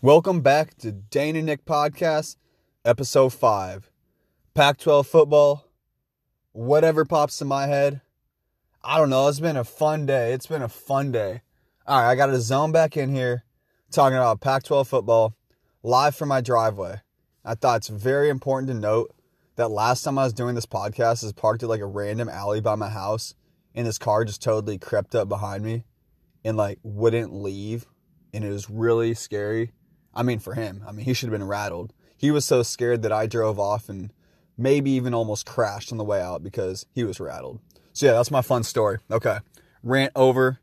Welcome back to Dane and Nick Podcast, Episode 5. Pac-12 football, whatever pops in my head. I don't know, it's been a fun day. All right, I got to zone back in here talking about Pac-12 football live from my driveway. I thought it's very important to note that last time I was doing this podcast, I was parked at like a random alley by my house, and this car just totally crept up behind me and like wouldn't leave, and it was really scary. I mean, for him. I mean, he should have been rattled. He was so scared that I drove off and maybe even almost crashed on the way out because he was rattled. So, yeah, that's my fun story. Okay, rant over.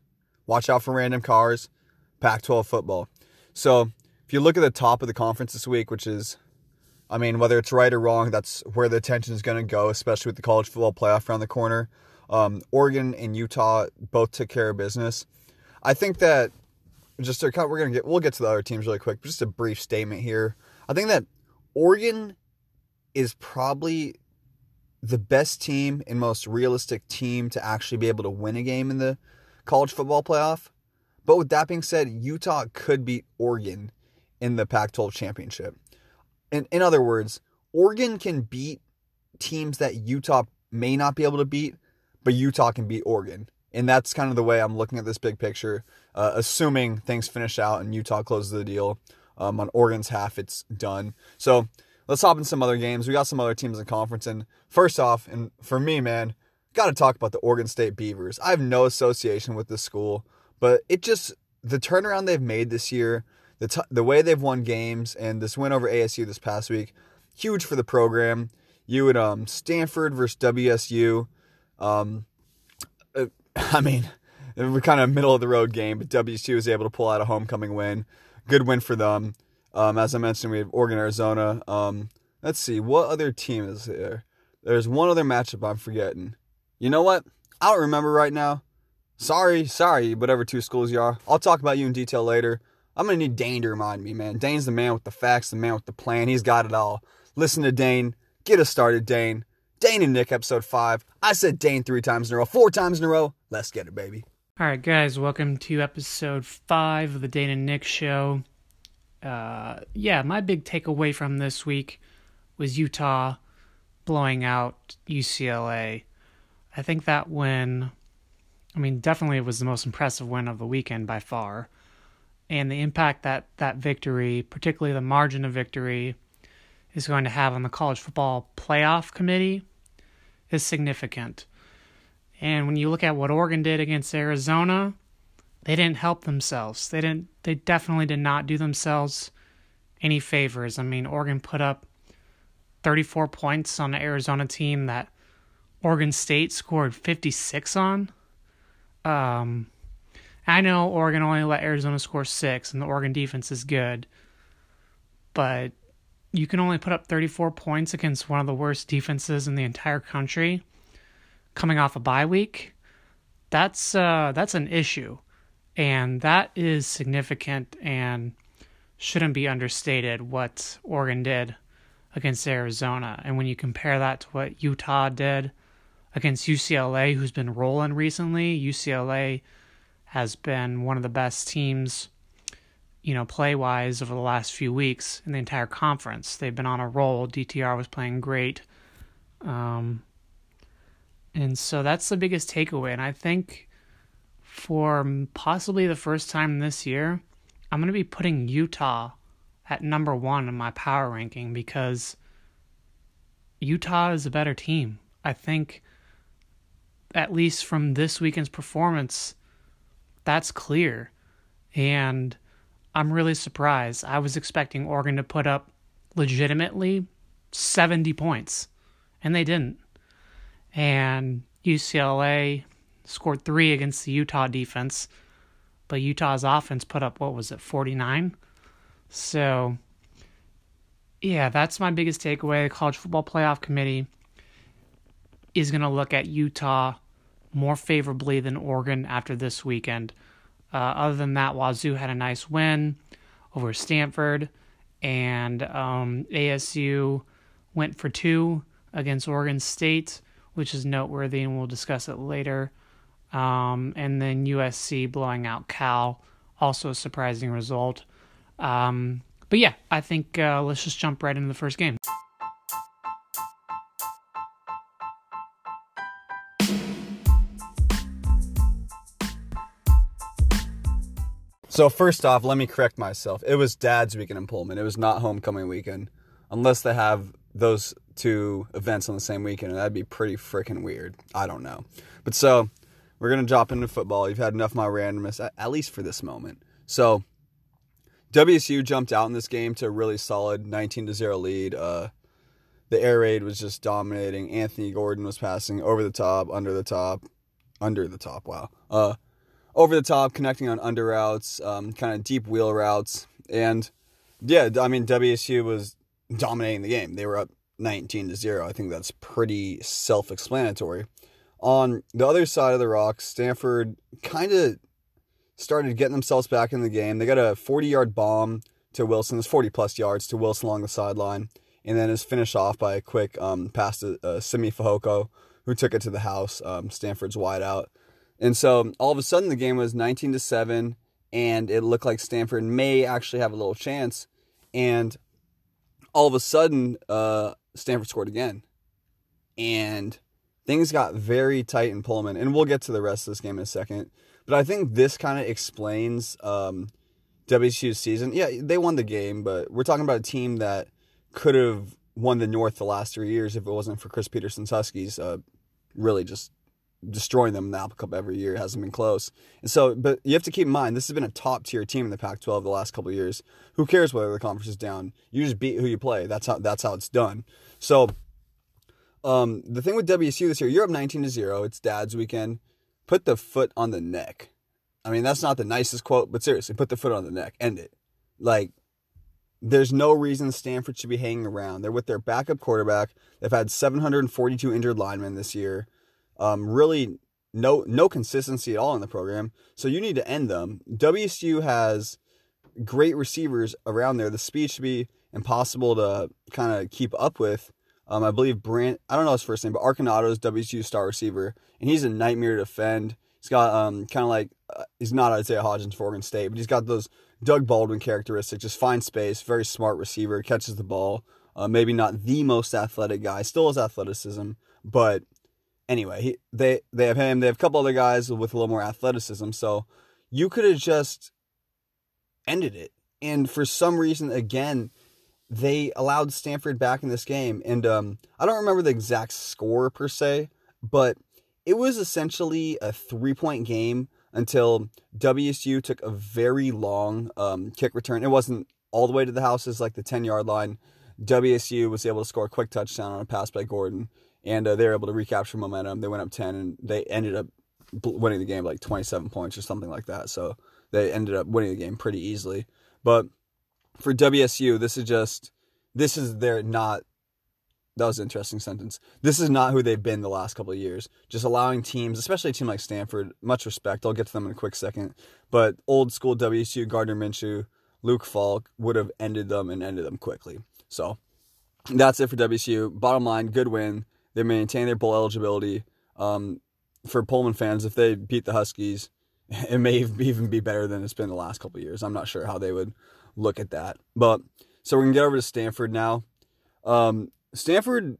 Watch out for random cars. Pac-12 football. So, if you look at the top of the conference this week, which is, I mean, whether it's right or wrong, that's where the attention is going to go, especially with the college football playoff around the corner. Oregon and Utah both took care of business. I think that we'll get to the other teams really quick. But just a brief statement here. I think that Oregon is probably the best team and most realistic team to actually be able to win a game in the college football playoff. But with that being said, Utah could beat Oregon in the Pac-12 championship. And in other words, Oregon can beat teams that Utah may not be able to beat, but Utah can beat Oregon. And that's kind of the way I'm looking at this big picture, assuming things finish out and Utah closes the deal. On Oregon's half, it's done. So let's hop in some other games. We got some other teams in conference. And first off, and for me, man, got to talk about the Oregon State Beavers. I have no association with this school, but the turnaround they've made this year, the way they've won games, and this win over ASU this past week, huge for the program. You at Stanford versus WSU. I mean, we're kind of middle of the road game, but WSU was able to pull out a homecoming win. Good win for them. As I mentioned, we have Oregon, Arizona. Let's see, what other team is there? There's one other matchup I'm forgetting. You know what? I don't remember right now. Sorry, whatever two schools you are. I'll talk about you in detail later. I'm going to need Dane to remind me, man. Dane's the man with the facts, the man with the plan. He's got it all. Listen to Dane. Get us started, Dane. Dane and Nick, episode 5. I said Dane 4 times in a row. Let's get it, baby. All right, guys, welcome to episode 5 of the Dane and Nick show. My big takeaway from this week was Utah blowing out UCLA. I think that win, definitely it was the most impressive win of the weekend by far. And the impact that victory, particularly the margin of victory, is going to have on the college football playoff committee is significant. And when you look at what Oregon did against Arizona, they didn't help themselves. They definitely did not do themselves any favors. I mean, Oregon put up 34 points on an Arizona team that Oregon State scored 56 on. I know Oregon only let Arizona score 6, and the Oregon defense is good, but you can only put up 34 points against one of the worst defenses in the entire country coming off a bye week. That's an issue, and that is significant and shouldn't be understated what Oregon did against Arizona. And when you compare that to what Utah did against UCLA, who's been rolling recently, UCLA has been one of the best teams, play-wise over the last few weeks in the entire conference. They've been on a roll. DTR was playing great. And so that's the biggest takeaway. And I think for possibly the first time this year, I'm going to be putting Utah at number 1 in my power ranking because Utah is a better team. I think, at least from this weekend's performance, that's clear. And I'm really surprised. I was expecting Oregon to put up legitimately 70 points, and they didn't. And UCLA scored 3 against the Utah defense, but Utah's offense put up, 49? So, yeah, that's my biggest takeaway. The College Football Playoff Committee is going to look at Utah more favorably than Oregon after this weekend. Other than that, Wazoo had a nice win over Stanford, and ASU went for 2 against Oregon State, which is noteworthy, and we'll discuss it later. And then USC blowing out Cal, also a surprising result. But yeah, I think let's just jump right into the first game. So first off, let me correct myself. It was Dad's weekend in Pullman. It was not homecoming weekend, unless they have those two events on the same weekend, and that'd be pretty freaking weird. I don't know. But so we're going to drop into football. You've had enough of my randomness, at least for this moment. So WSU jumped out in this game to a really solid 19-0 lead. The air raid was just dominating. Anthony Gordon was passing over the top, under the top, wow. Over the top, connecting on under routes, kind of deep wheel routes. And, yeah, I mean, WSU was dominating the game. They were up 19-0. I think that's pretty self-explanatory. On the other side of the rock, Stanford kind of started getting themselves back in the game. They got a 40-yard bomb to Wilson. It's 40-plus yards to Wilson along the sideline. And then it was finished off by a quick pass to Simi Fehoko, who took it to the house, Stanford's wideout. And so all of a sudden the game was 19-7, and it looked like Stanford may actually have a little chance. And all of a sudden, Stanford scored again. And things got very tight in Pullman. And we'll get to the rest of this game in a second. But I think this kind of explains WSU's season. Yeah, they won the game, but we're talking about a team that could have won the North the last 3 years if it wasn't for Chris Peterson's Huskies really just destroying them in the Apple Cup every year. It hasn't been close. And so, but you have to keep in mind, this has been a top-tier team in the Pac-12 the last couple of years. Who cares whether the conference is down? You just beat who you play. That's how it's done. So, the thing with WSU this year, you're up 19-0. It's Dad's weekend. Put the foot on the neck. I mean, that's not the nicest quote, but seriously, put the foot on the neck. End it. Like, there's no reason Stanford should be hanging around. They're with their backup quarterback. They've had 742 injured linemen this year. Really no consistency at all in the program. So you need to end them. WSU has great receivers around there. The speed should be impossible to kind of keep up with. I believe Brant, I don't know his first name, but Arconado is WSU star receiver, and he's a nightmare to defend. He's got kind of like, he's not Isaiah Hodgins for Oregon State, but he's got those Doug Baldwin characteristics, just finds space, very smart receiver, catches the ball. Maybe not the most athletic guy, still has athleticism, but anyway, they have him. They have a couple other guys with a little more athleticism. So you could have just ended it. And for some reason, again, they allowed Stanford back in this game. And I don't remember the exact score per se, but it was essentially a three-point game until WSU took a very long kick return. It wasn't all the way to the house. It was like the 10-yard line. WSU was able to score a quick touchdown on a pass by Gordon. And they were able to recapture momentum. They went up 10, and they ended up winning the game like 27 points or something like that. So they ended up winning the game pretty easily. But for WSU, that was an interesting sentence. This is not who they've been the last couple of years. Just allowing teams, especially a team like Stanford, much respect. I'll get to them in a quick second. But old school WSU, Gardner Minshew, Luke Falk would have ended them and ended them quickly. So that's it for WSU. Bottom line, good win. They maintain their bowl eligibility. For Pullman fans, if they beat the Huskies, it may even be better than it's been the last couple of years. I'm not sure how they would look at that. But so we're going to get over to Stanford now. Stanford,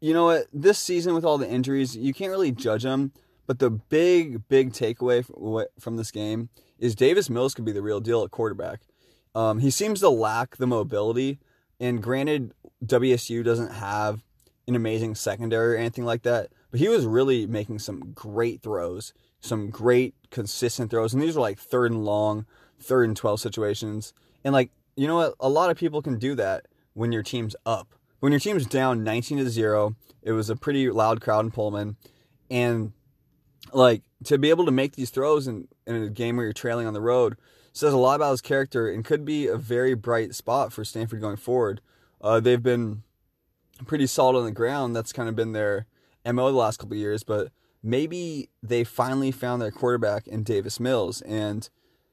you know what? This season with all the injuries, you can't really judge them. But the big takeaway from this game is Davis Mills could be the real deal at quarterback. He seems to lack the mobility. And granted, WSU doesn't have an amazing secondary or anything like that, but he was really making some great throws, some great consistent throws, and these were like third and long, third and 12 situations, and like, you know what, a lot of people can do that when your team's up. When your team's down 19-0, it was a pretty loud crowd in Pullman, and like, to be able to make these throws in a game where you're trailing on the road says a lot about his character and could be a very bright spot for Stanford going forward. They've been pretty solid on the ground. That's kind of been their MO the last couple of years, but maybe they finally found their quarterback in Davis Mills, and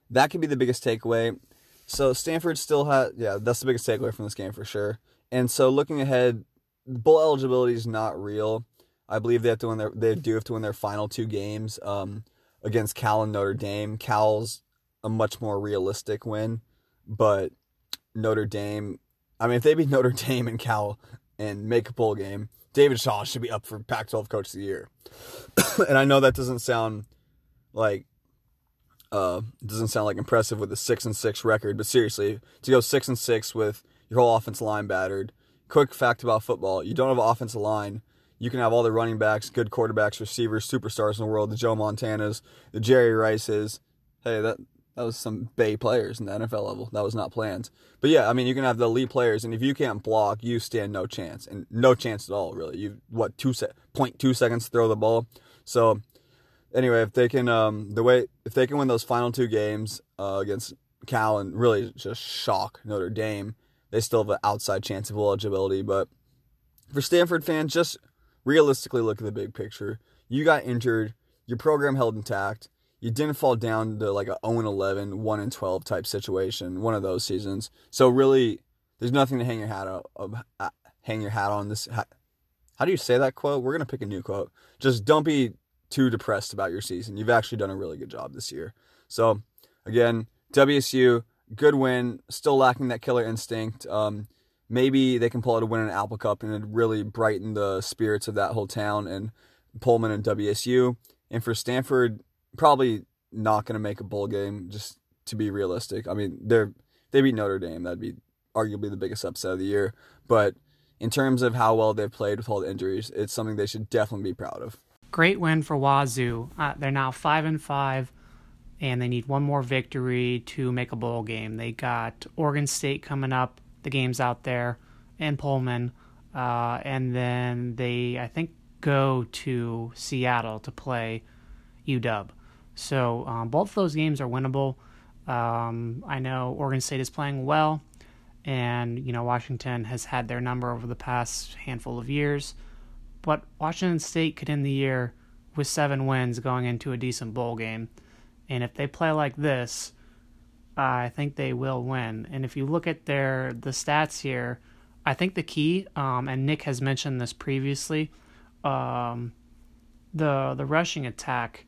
that could be the biggest takeaway. So Stanford still had, yeah, that's the biggest takeaway from this game for sure. And so looking ahead, bowl eligibility is not real. I believe they have to win their final two games against Cal and Notre Dame. Cal's a much more realistic win, but Notre Dame. I mean, if they beat Notre Dame and Cal and make a bowl game, David Shaw should be up for Pac-12 Coach of the Year. And I know that doesn't sound like impressive with a 6-6 record, but seriously, to go 6-6 with your whole offensive line battered. Quick fact about football: you don't have an offensive line, you can have all the running backs, good quarterbacks, receivers, superstars in the world, the Joe Montanas, the Jerry Rices. Hey, that was some Bay players in the NFL level. That was not planned. But yeah, I mean, you can have the elite players, and if you can't block, you stand no chance. And no chance at all, really. You 2.2 seconds to throw the ball. So anyway, if they can win those final two games against Cal and really just shock Notre Dame, they still have an outside chance of eligibility. But for Stanford fans, just realistically look at the big picture. You got injured. Your program held intact. You didn't fall down to like a 0-11, 1-12 type situation, one of those seasons. So really, there's nothing to hang your hat on. How do you say that quote? We're gonna pick a new quote. Just don't be too depressed about your season. You've actually done a really good job this year. So again, WSU, good win, still lacking that killer instinct. Maybe they can pull out a win in an Apple Cup, and it'd really brighten the spirits of that whole town and Pullman and WSU. And for Stanford, probably not going to make a bowl game, just to be realistic. I mean, they beat Notre Dame. That'd be arguably the biggest upset of the year. But in terms of how well they've played with all the injuries, it's something they should definitely be proud of. Great win for Wazoo. They're now 5-5, and they need one more victory to make a bowl game. They got Oregon State coming up. The game's out there, and Pullman. And then they, I think, go to Seattle to play UW. So both of those games are winnable. I know Oregon State is playing well, and you know Washington has had their number over the past handful of years. But Washington State could end the year with 7 wins going into a decent bowl game. And if they play like this, I think they will win. And if you look at the stats here, I think the key, and Nick has mentioned this previously, the rushing attack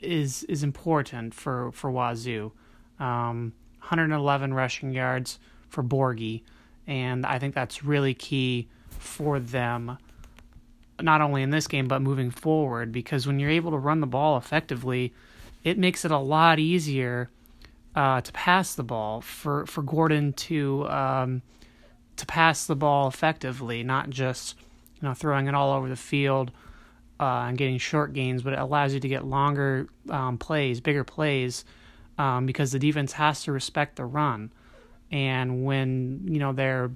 is important for Wazoo. 111 rushing yards for Borgie, and I think that's really key for them, not only in this game but moving forward, because when you're able to run the ball effectively, it makes it a lot easier to pass the ball for Gordon to pass the ball effectively, not just throwing it all over the field and getting short gains, but it allows you to get longer plays, bigger plays, because the defense has to respect the run. And when they're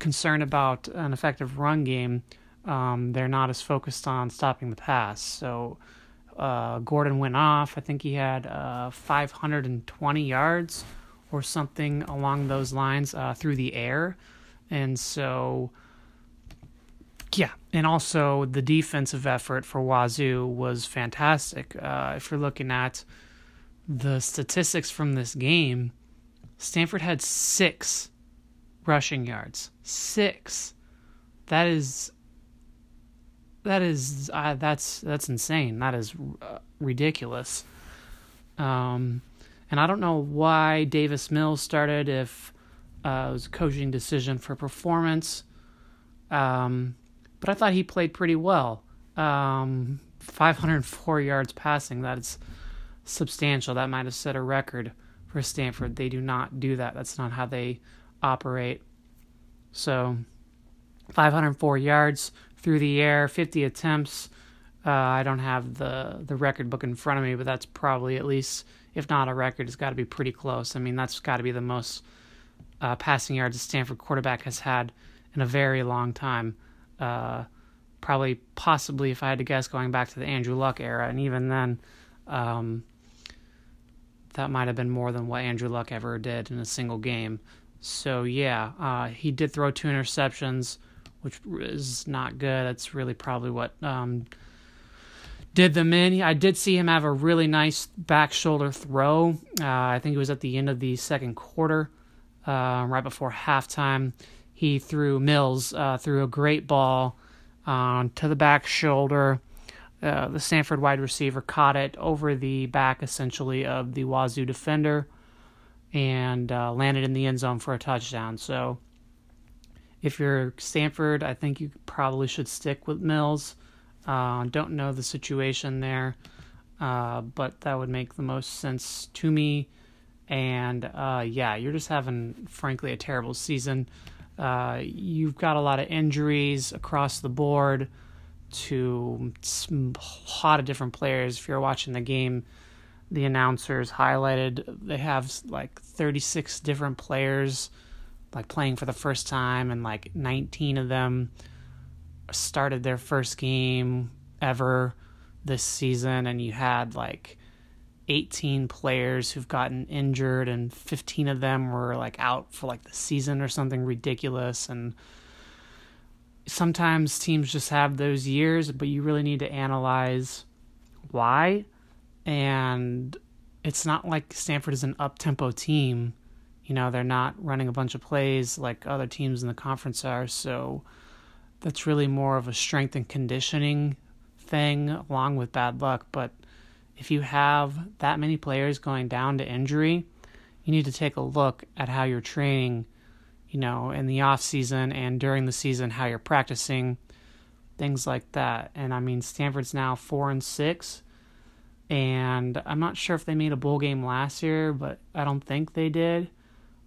concerned about an effective run game, they're not as focused on stopping the pass. So Gordon went off. I think he had 520 yards or something along those lines through the air. And so, yeah. And also the defensive effort for Wazoo was fantastic. If you're looking at the statistics from this game, Stanford had 6 rushing yards. 6. That's insane. That is ridiculous. And I don't know why Davis Mills started, if it was a coaching decision for performance. But I thought he played pretty well. 504 yards passing. That's substantial. That might have set a record for Stanford. They do not do that. That's not how they operate. So 504 yards through the air, 50 attempts. I don't have the record book in front of me, but that's probably, at least if not a record, it's got to be pretty close. I mean, that's got to be the most passing yards a Stanford quarterback has had in a very long time. Probably, possibly, if I had to guess, going back to the Andrew Luck era, and even then that might have been more than what Andrew Luck ever did in a single game. So yeah, he did throw 2 interceptions, which is not good. That's really probably what did them in. I did see him have a really nice back shoulder throw. I think it was at the end of the second quarter, right before halftime. He threw Mills, threw a great ball to the back shoulder. The Stanford wide receiver caught it over the back, essentially, of the Wazoo defender. and landed in the end zone for a touchdown. So if you're Stanford, I think you probably should stick with Mills. Don't know the situation there, but that would make the most sense to me. And you're just having, frankly, a terrible season. You've got a lot of injuries across the board to a lot of different players. If you're watching the game, the announcers highlighted they have like 36 different players like playing for the first time, and like 19 of them started their first game ever this season, and you had like 18 players who've gotten injured, and 15 of them were like out for like the season or something ridiculous. And sometimes teams just have those years, but you really need to analyze why. And it's not like Stanford is an up-tempo team. You know, they're not running a bunch of plays like other teams in the conference are. So that's really more of a strength and conditioning thing along with bad luck. But if you have that many players going down to injury, you need to take a look at how you're training, you know, in the off season and during the season, how you're practicing, things like that. And I mean, Stanford's now 4-6, and I'm not sure if they made a bowl game last year, but I don't think they did.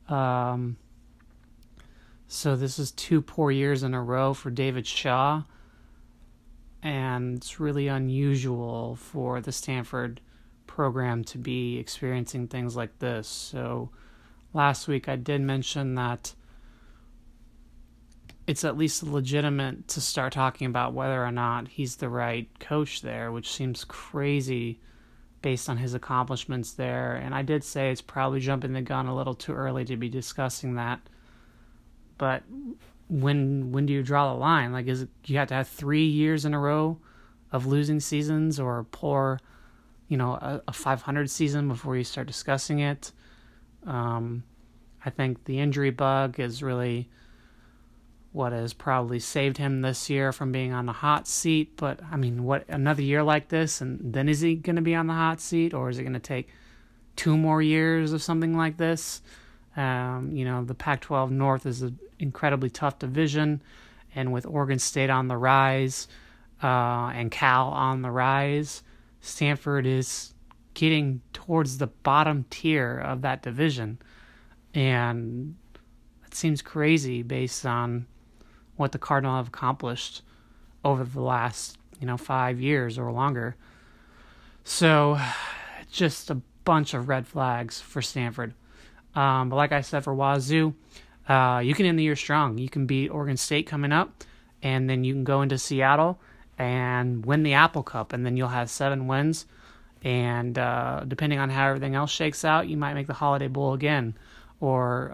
So this is 2 poor years in a row for David Shaw. And it's really unusual for the Stanford program to be experiencing things like this. So last week I did mention that it's at least legitimate to start talking about whether or not he's the right coach there, which seems crazy based on his accomplishments there. And I did say it's probably jumping the gun a little too early to be discussing that. But when do you draw the line? Like, is it, you have to have 3 years in a row of losing seasons, or poor, you know, a 500 season before you start discussing it? I think the injury bug is really what has probably saved him this year from being on the hot seat. But I mean, what, another year like this, and then is he going to be on the hot seat, or is it going to take 2 more years of something like this? You know, the Pac-12 North is an incredibly tough division, and with Oregon State on the rise and Cal on the rise, Stanford is getting towards the bottom tier of that division. And it seems crazy based on what the Cardinal have accomplished over the last, 5 years or longer. So just a bunch of red flags for Stanford. But like I said, for Wazoo, you can end the year strong. You can beat Oregon State coming up, and then you can go into Seattle and win the Apple Cup, and then you'll have 7 wins. And depending on how everything else shakes out, you might make the Holiday Bowl again, or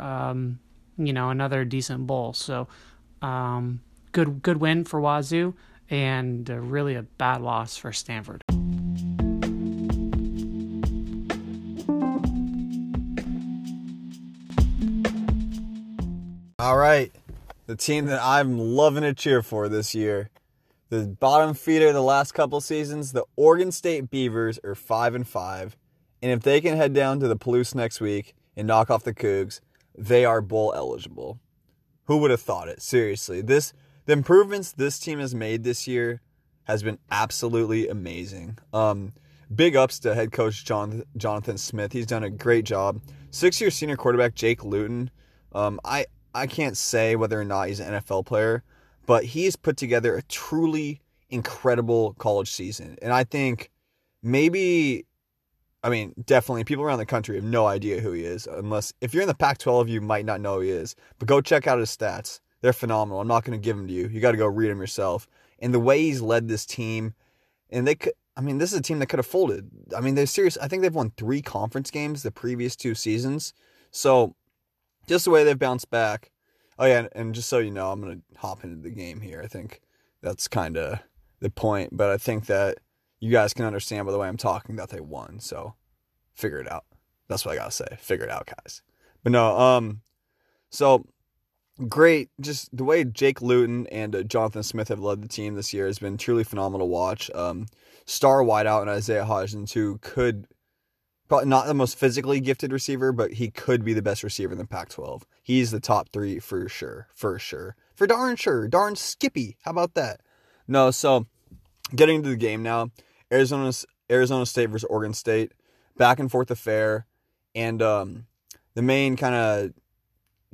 another decent bowl. So good win for Wazoo, and really a bad loss for Stanford. All right, the team that I'm loving to cheer for this year, the bottom feeder the last couple seasons, the Oregon State Beavers are 5-5, and if they can head down to the Palouse next week and knock off the Cougs, they are bowl eligible. Who would have thought it? Seriously, the improvements this team has made this year has been absolutely amazing. Big ups to head coach Jonathan Smith. He's done a great job. 6-year senior quarterback Jake Luton. I can't say whether or not he's an NFL player, but he's put together a truly incredible college season. And I think definitely people around the country have no idea who he is, unless if you're in the Pac-12, you might not know who he is. But go check out his stats. They're phenomenal. I'm not going to give them to you. You got to go read them yourself. And the way he's led this team, and this is a team that could have folded. I mean, they're serious. I think they've won 3 conference games the previous 2 seasons. So just the way they've bounced back. Oh, yeah, and just so you know, I'm going to hop into the game here. I think that's kind of the point, but I think that you guys can understand by the way I'm talking that they won, so figure it out. That's what I got to say. Figure it out, guys. But no, so great. Just the way Jake Luton and Jonathan Smith have led the team this year has been truly phenomenal to watch. Star wideout and Isaiah Hodgins, who could probably not the most physically gifted receiver, but he could be the best receiver in the Pac-12. He's the top three for sure, For darn sure, darn Skippy. How about that? No, so getting into the game now, Arizona State versus Oregon State, back and forth affair, and the main kind of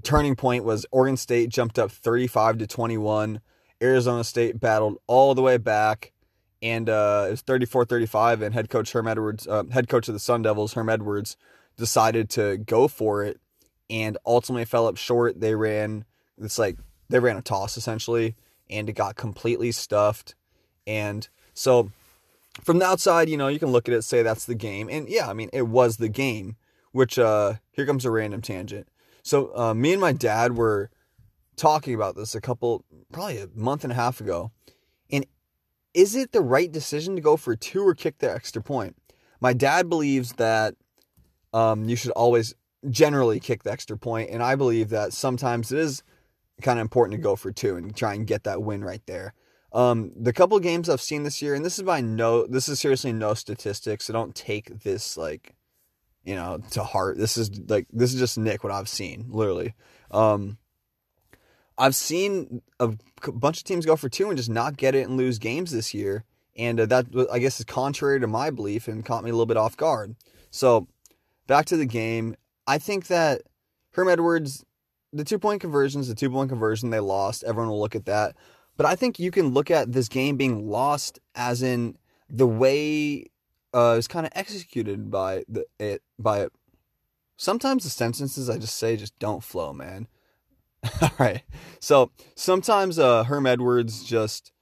turning point was Oregon State jumped up 35-21. Arizona State battled all the way back, and it was 34-35, and head coach Herm Edwards, head coach of the Sun Devils, Herm Edwards, decided to go for it and ultimately fell up short. They ran a toss, essentially, and it got completely stuffed. And so from the outside, you know, you can look at it, say that's the game. And yeah, I mean, it was the game, which here comes a random tangent. So me and my dad were talking about this probably a month and a half ago. And is it the right decision to go for two or kick the extra point? My dad believes that you should always generally kick the extra point, and I believe that sometimes it is kind of important to go for two and try and get that win right there. The couple games I've seen this year, and this is seriously no statistics, so don't take this to heart. This is just Nick, what I've seen, literally. I've seen a bunch of teams go for two and just not get it and lose games this year. And that, I guess, is contrary to my belief and caught me a little bit off guard. So back to the game. I think that Herm Edwards, the 2-point conversion they lost. Everyone will look at that. But I think you can look at this game being lost as in the way it was kind of executed by it. Sometimes the sentences I just say just don't flow, man. All right. So sometimes Herm Edwards just,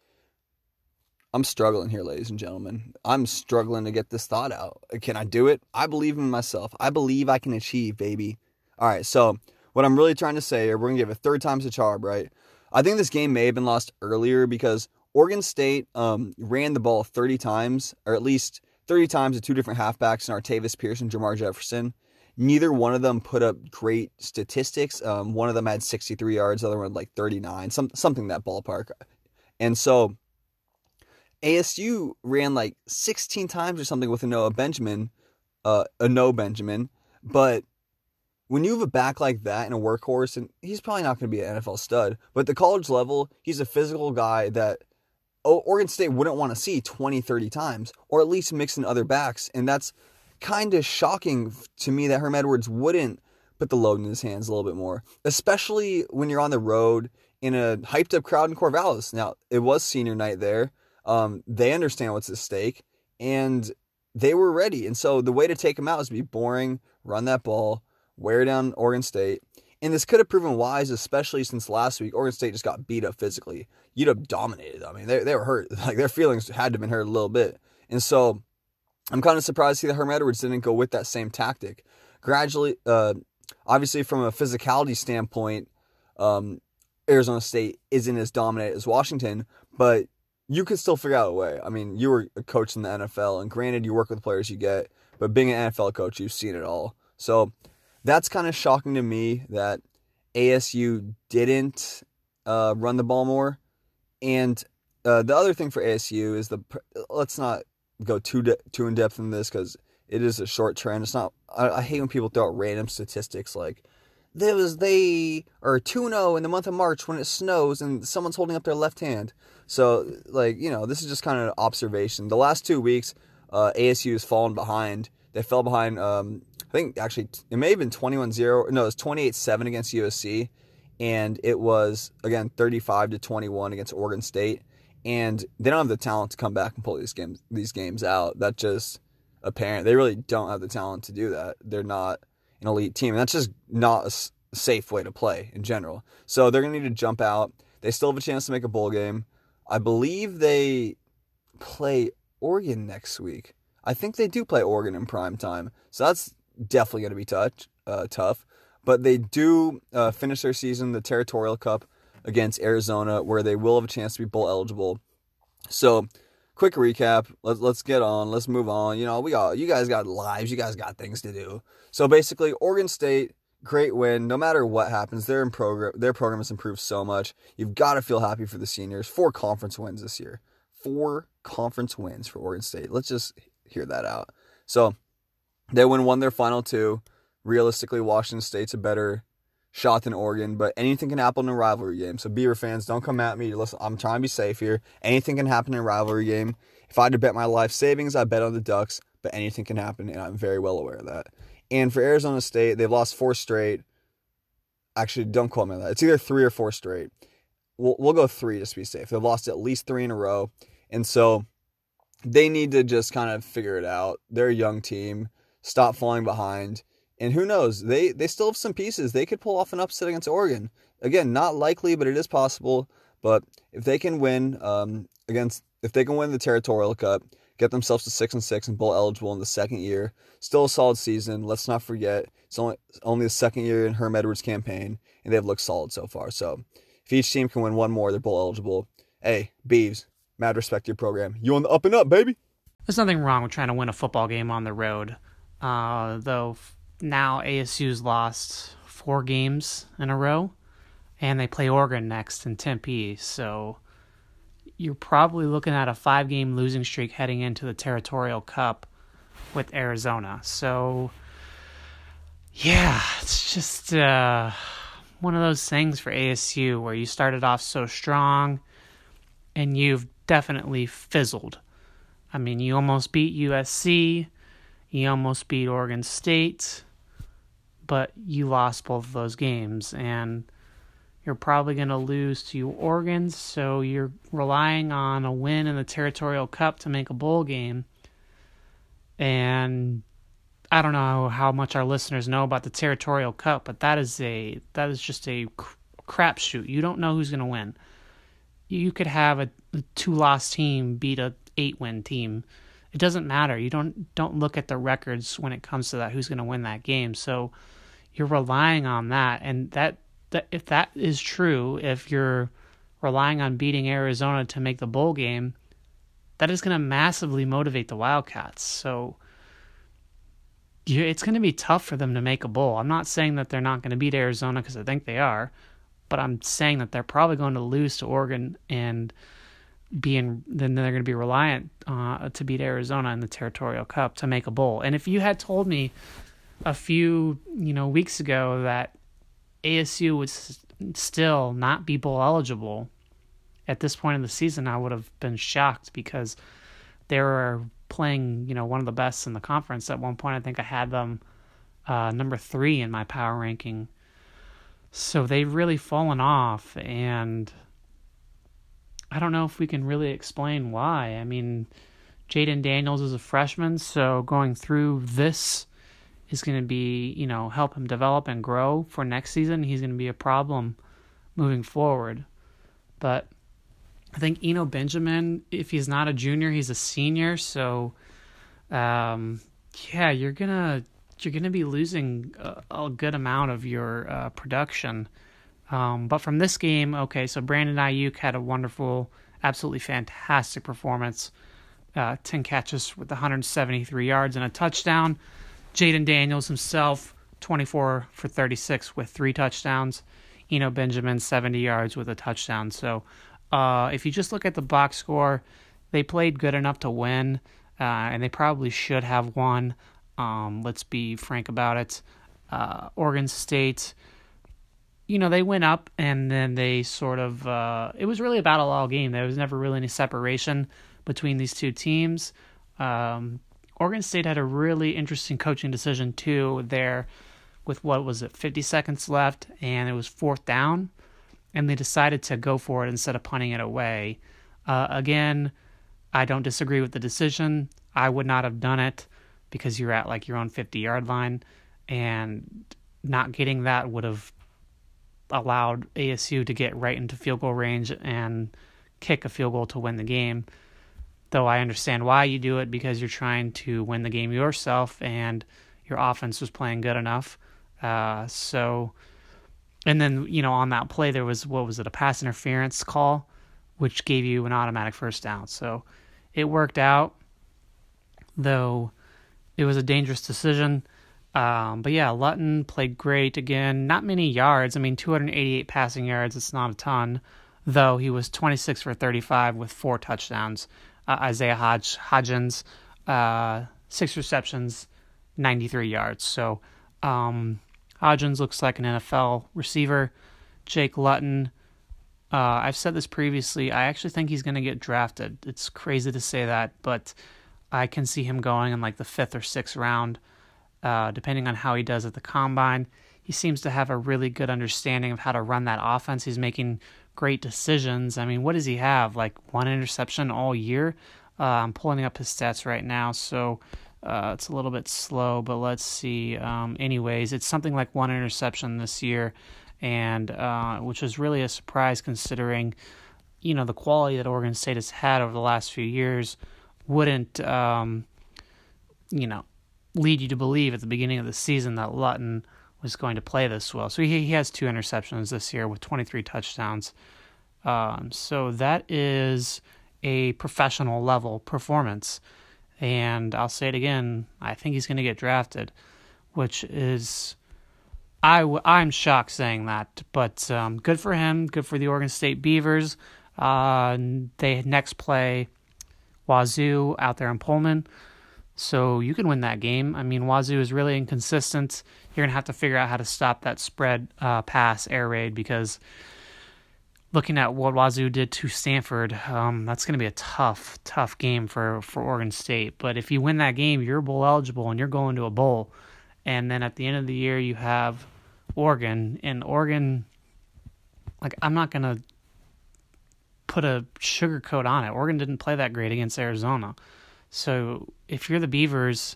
I'm struggling here, ladies and gentlemen. I'm struggling to get this thought out. Can I do it? I believe in myself. I believe I can achieve, baby. All right. So what I'm really trying to say here, we're going to give it third time's a charm, right? I think this game may have been lost earlier because Oregon State ran the ball 30 times, or at least 30 times, at two different halfbacks in Artavis Pierce and Jamar Jefferson. Neither one of them put up great statistics. One of them had 63 yards, the other one had like 39, something that ballpark. And so ASU ran like 16 times or something with Eno Benjamin. But when you have a back like that and a workhorse, and he's probably not going to be an NFL stud, but at the college level, he's a physical guy that Oregon State wouldn't want to see 20, 30 times, or at least mix in other backs. And that's kind of shocking to me that Herm Edwards wouldn't put the load in his hands a little bit more, especially when you're on the road in a hyped-up crowd in Corvallis. Now, it was senior night there. They understand what's at stake, and they were ready. And so the way to take them out is to be boring, run that ball, wear down Oregon State. And this could have proven wise, especially since last week Oregon State just got beat up physically. You'd have dominated. I mean, they were hurt. Like, their feelings had to have been hurt a little bit. And so I'm kind of surprised to see that Herm Edwards didn't go with that same tactic. Gradually, obviously from a physicality standpoint, Arizona State isn't as dominant as Washington, but you could still figure out a way. I mean, you were a coach in the NFL, and granted, you work with the players you get, but being an NFL coach, you've seen it all. So that's kind of shocking to me that ASU didn't run the ball more. And the other thing for ASU is let's not go too in depth in this because it is a short trend. It's not. I hate when people throw out random statistics like they are 2-0 in the month of March when it snows and someone's holding up their left hand. So this is just kind of an observation. The last 2 weeks, ASU has fallen behind. They fell behind. I think actually it may have been 21-0. No, it was 28-7 against USC, and it was again 35-21 against Oregon State. And they don't have the talent to come back and pull these games out. That's just apparent. They really don't have the talent to do that. They're not an elite team. And that's just not a safe way to play in general. So they're going to need to jump out. They still have a chance to make a bowl game. I believe they play Oregon next week. I think they do play Oregon in prime time. So that's definitely going to be tough. But they do finish their season, the Territorial Cup, against Arizona, where they will have a chance to be bowl eligible. So, quick recap. Let's get on. Let's move on. You guys got lives. You guys got things to do. So basically, Oregon State, great win. No matter what happens, their program has improved so much. You've got to feel happy for the seniors. 4 conference wins this year. 4 conference wins for Oregon State. Let's just hear that out. So They won their final two. Realistically, Washington State's a better shot than Oregon, but anything can happen in a rivalry game. So Beaver fans, don't come at me. Listen, I'm trying to be safe here. Anything can happen in a rivalry game. If I had to bet my life savings, I'd bet on the Ducks, but anything can happen, and I'm very well aware of that. And for Arizona State, they've lost four straight. Actually, don't quote me on that. It's either three or four straight. We'll go three just to be safe. They've lost at least three in a row. And so they need to just kind of figure it out. They're a young team. Stop falling behind. And who knows? They still have some pieces. They could pull off an upset against Oregon. Again, not likely, but it is possible. But if they can win win the Territorial Cup, get themselves to 6-6 and bowl eligible in the second year, still a solid season. Let's not forget, it's only the second year in Herm Edwards' campaign, and they've looked solid so far. So if each team can win one more, they're bowl eligible. Hey, Beavs, mad respect to your program. You on the up and up, baby. There's nothing wrong with trying to win a football game on the road. Though now ASU's lost four games in a row, and they play Oregon next in Tempe, so you're probably looking at a 5-game losing streak heading into the Territorial Cup with Arizona. So, yeah, it's just one of those things for ASU where you started off so strong and you've definitely fizzled. I mean, you almost beat USC, you almost beat Oregon State, but you lost both of those games, and you're probably going to lose to Oregon, so you're relying on a win in the Territorial Cup to make a bowl game. And I don't know how much our listeners know about the Territorial Cup, but that is just a crapshoot. You don't know who's going to win. You could have a 2-loss team beat a 8-win team. It doesn't matter. You don't look at the records when it comes to that, who's going to win that game. So you're relying on that, and that if that is true, if you're relying on beating Arizona to make the bowl game, that is going to massively motivate the Wildcats. So it's going to be tough for them to make a bowl. I'm not saying that they're not going to beat Arizona, because I think they are, but I'm saying that they're probably going to lose to Oregon and then they're going to be reliant to beat Arizona in the Territorial Cup to make a bowl. And if you had told me a few weeks ago that ASU would still not be bowl eligible at this point in the season, I would have been shocked, because they were playing, one of the best in the conference at one point. I think I had them number 3 in my power ranking. So they've really fallen off, and I don't know if we can really explain why. I mean, Jayden Daniels is a freshman, so going through this is going to be, help him develop and grow for next season. He's going to be a problem moving forward. But I think Eno Benjamin, if he's not a junior, he's a senior. So, you're gonna be losing a good amount of your production. But from this game, okay. So Brandon Aiyuk had a wonderful, absolutely fantastic performance. 10 catches with 173 yards and a touchdown. Jayden Daniels himself, 24 for 36 with 3 touchdowns. Eno Benjamin, 70 yards with a touchdown. So if you just look at the box score, they played good enough to win, and they probably should have won. Let's be frank about it. Oregon State, they went up, and then they sort of it was really a battle all game. There was never really any separation between these two teams. Oregon State had a really interesting coaching decision, too, there with, 50 seconds left, and it was 4th down, and they decided to go for it instead of punting it away. Again, I don't disagree with the decision. I would not have done it, because you're at, your own 50-yard line, and not getting that would have allowed ASU to get right into field goal range and kick a field goal to win the game. Though I understand why you do it, because you're trying to win the game yourself, and your offense was playing good enough. And then, on that play, there was, a pass interference call, which gave you an automatic first down. So it worked out, though it was a dangerous decision. Lutton played great again. Not many yards. 288 passing yards. It's not a ton, though he was 26 for 35 with 4 touchdowns. Isaiah Hodgins, 6 receptions 93 yards. So Hodgins looks like an NFL receiver. Jake Luton, I've said this previously, I actually think he's going to get drafted. It's crazy to say that, but I can see him going in like the 5th or 6th round, depending on how he does at the combine. He seems to have a really good understanding of how to run that offense. He's making great decisions. I mean, what does he have? Like one interception all year? I'm pulling up his stats right now, so it's a little bit slow, but let's see. Anyways, it's something like one interception this year, and which was really a surprise considering, you know, the quality that Oregon State has had over the last few years wouldn't, you know, lead you to believe at the beginning of the season that Luton was going to play this well. So he has 2 interceptions this year with 23 touchdowns. So that is a professional level performance. And I'll say it again, I think he's going to get drafted, which is, I'm shocked saying that, but good for him, good for the Oregon State Beavers. They next play Wazoo out there in Pullman, so you can win that game. I mean, Wazoo is really inconsistent. You're going to have to figure out how to stop that spread pass air raid, because looking at what Wazoo did to Stanford, that's going to be a tough game for Oregon State. But if you win that game, you're bowl eligible and you're going to a bowl. And then at the end of the year, you have Oregon. And Oregon, like, I'm not going to put a sugarcoat on it. Oregon didn't play that great against Arizona. So if you're the Beavers,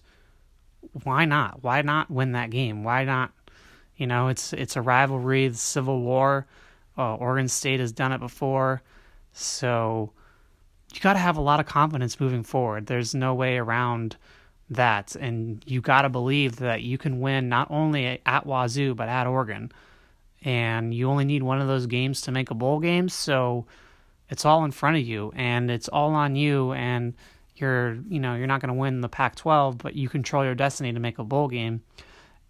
why not? Why not win that game? Why not? You know, it's a rivalry, the Civil War. Oregon State has done it before. So you got to have a lot of confidence moving forward. There's no way around that. And you got to believe that you can win not only at Wazoo, but at Oregon. And you only need one of those games to make a bowl game. So it's all in front of you and it's all on you. And you're not going to win the Pac-12, but you control your destiny to make a bowl game.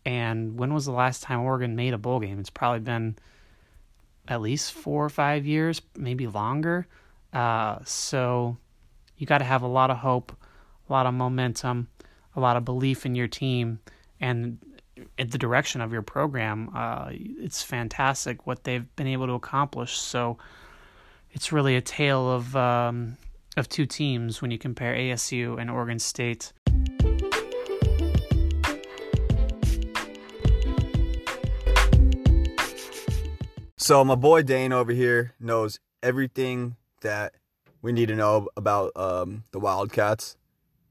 And when was the last time Oregon made a bowl game? It's probably been at least 4 or 5 years, maybe longer. So you got to have a lot of hope, a lot of momentum, a lot of belief in your team and in the direction of your program. It's fantastic what they've been able to accomplish. So it's really a tale of 2 teams when you compare ASU and Oregon State. So my boy Dane over here knows everything that we need to know about the Wildcats.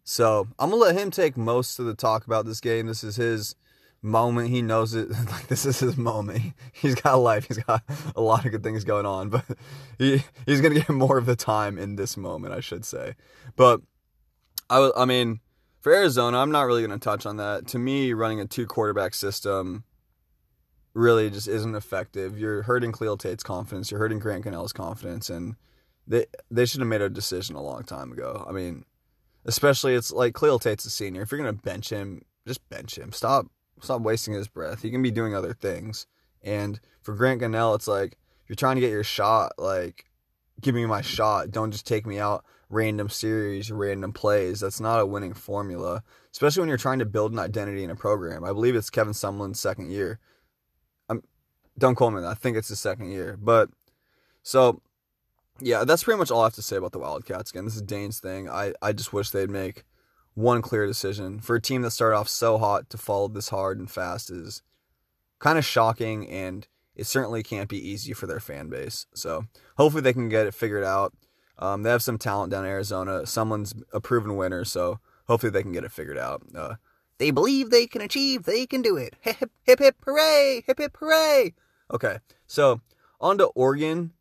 So I'm going to let him take most of the talk about this game. This is his moment. He knows it. Like, this is his moment. He's got a life. He's got a lot of good things going on. But he's going to get more of the time in this moment, I should say. But, I mean, for Arizona, I'm not really going to touch on that. To me, running a 2-quarterback system really just isn't effective. You're hurting Cleo Tate's confidence. You're hurting Grant Connell's confidence. And they should have made a decision a long time ago. I mean, especially, it's like Cleo Tate's a senior. If you're going to bench him, just bench him. Stop wasting his breath. He can be doing other things. And for Grant Gunnell, it's like, you're trying to get your shot, like, give me my shot. Don't just take me out random series, random plays. That's not a winning formula, especially when you're trying to build an identity in a program. I believe it's Kevin Sumlin's second year. Don't quote me on that. I think it's his second year. But so, yeah, that's pretty much all I have to say about the Wildcats. Again, this is Dane's thing. I just wish they'd make one clear decision. For a team that started off so hot to fall this hard and fast is kind of shocking, and it certainly can't be easy for their fan base. So hopefully they can get it figured out. They have some talent down in Arizona. Someone's a proven winner, so hopefully they can get it figured out. They believe they can achieve. They can do it. Hip, hip, hip, hip, hooray. Hip, hip, hooray. Okay, so on to Oregon.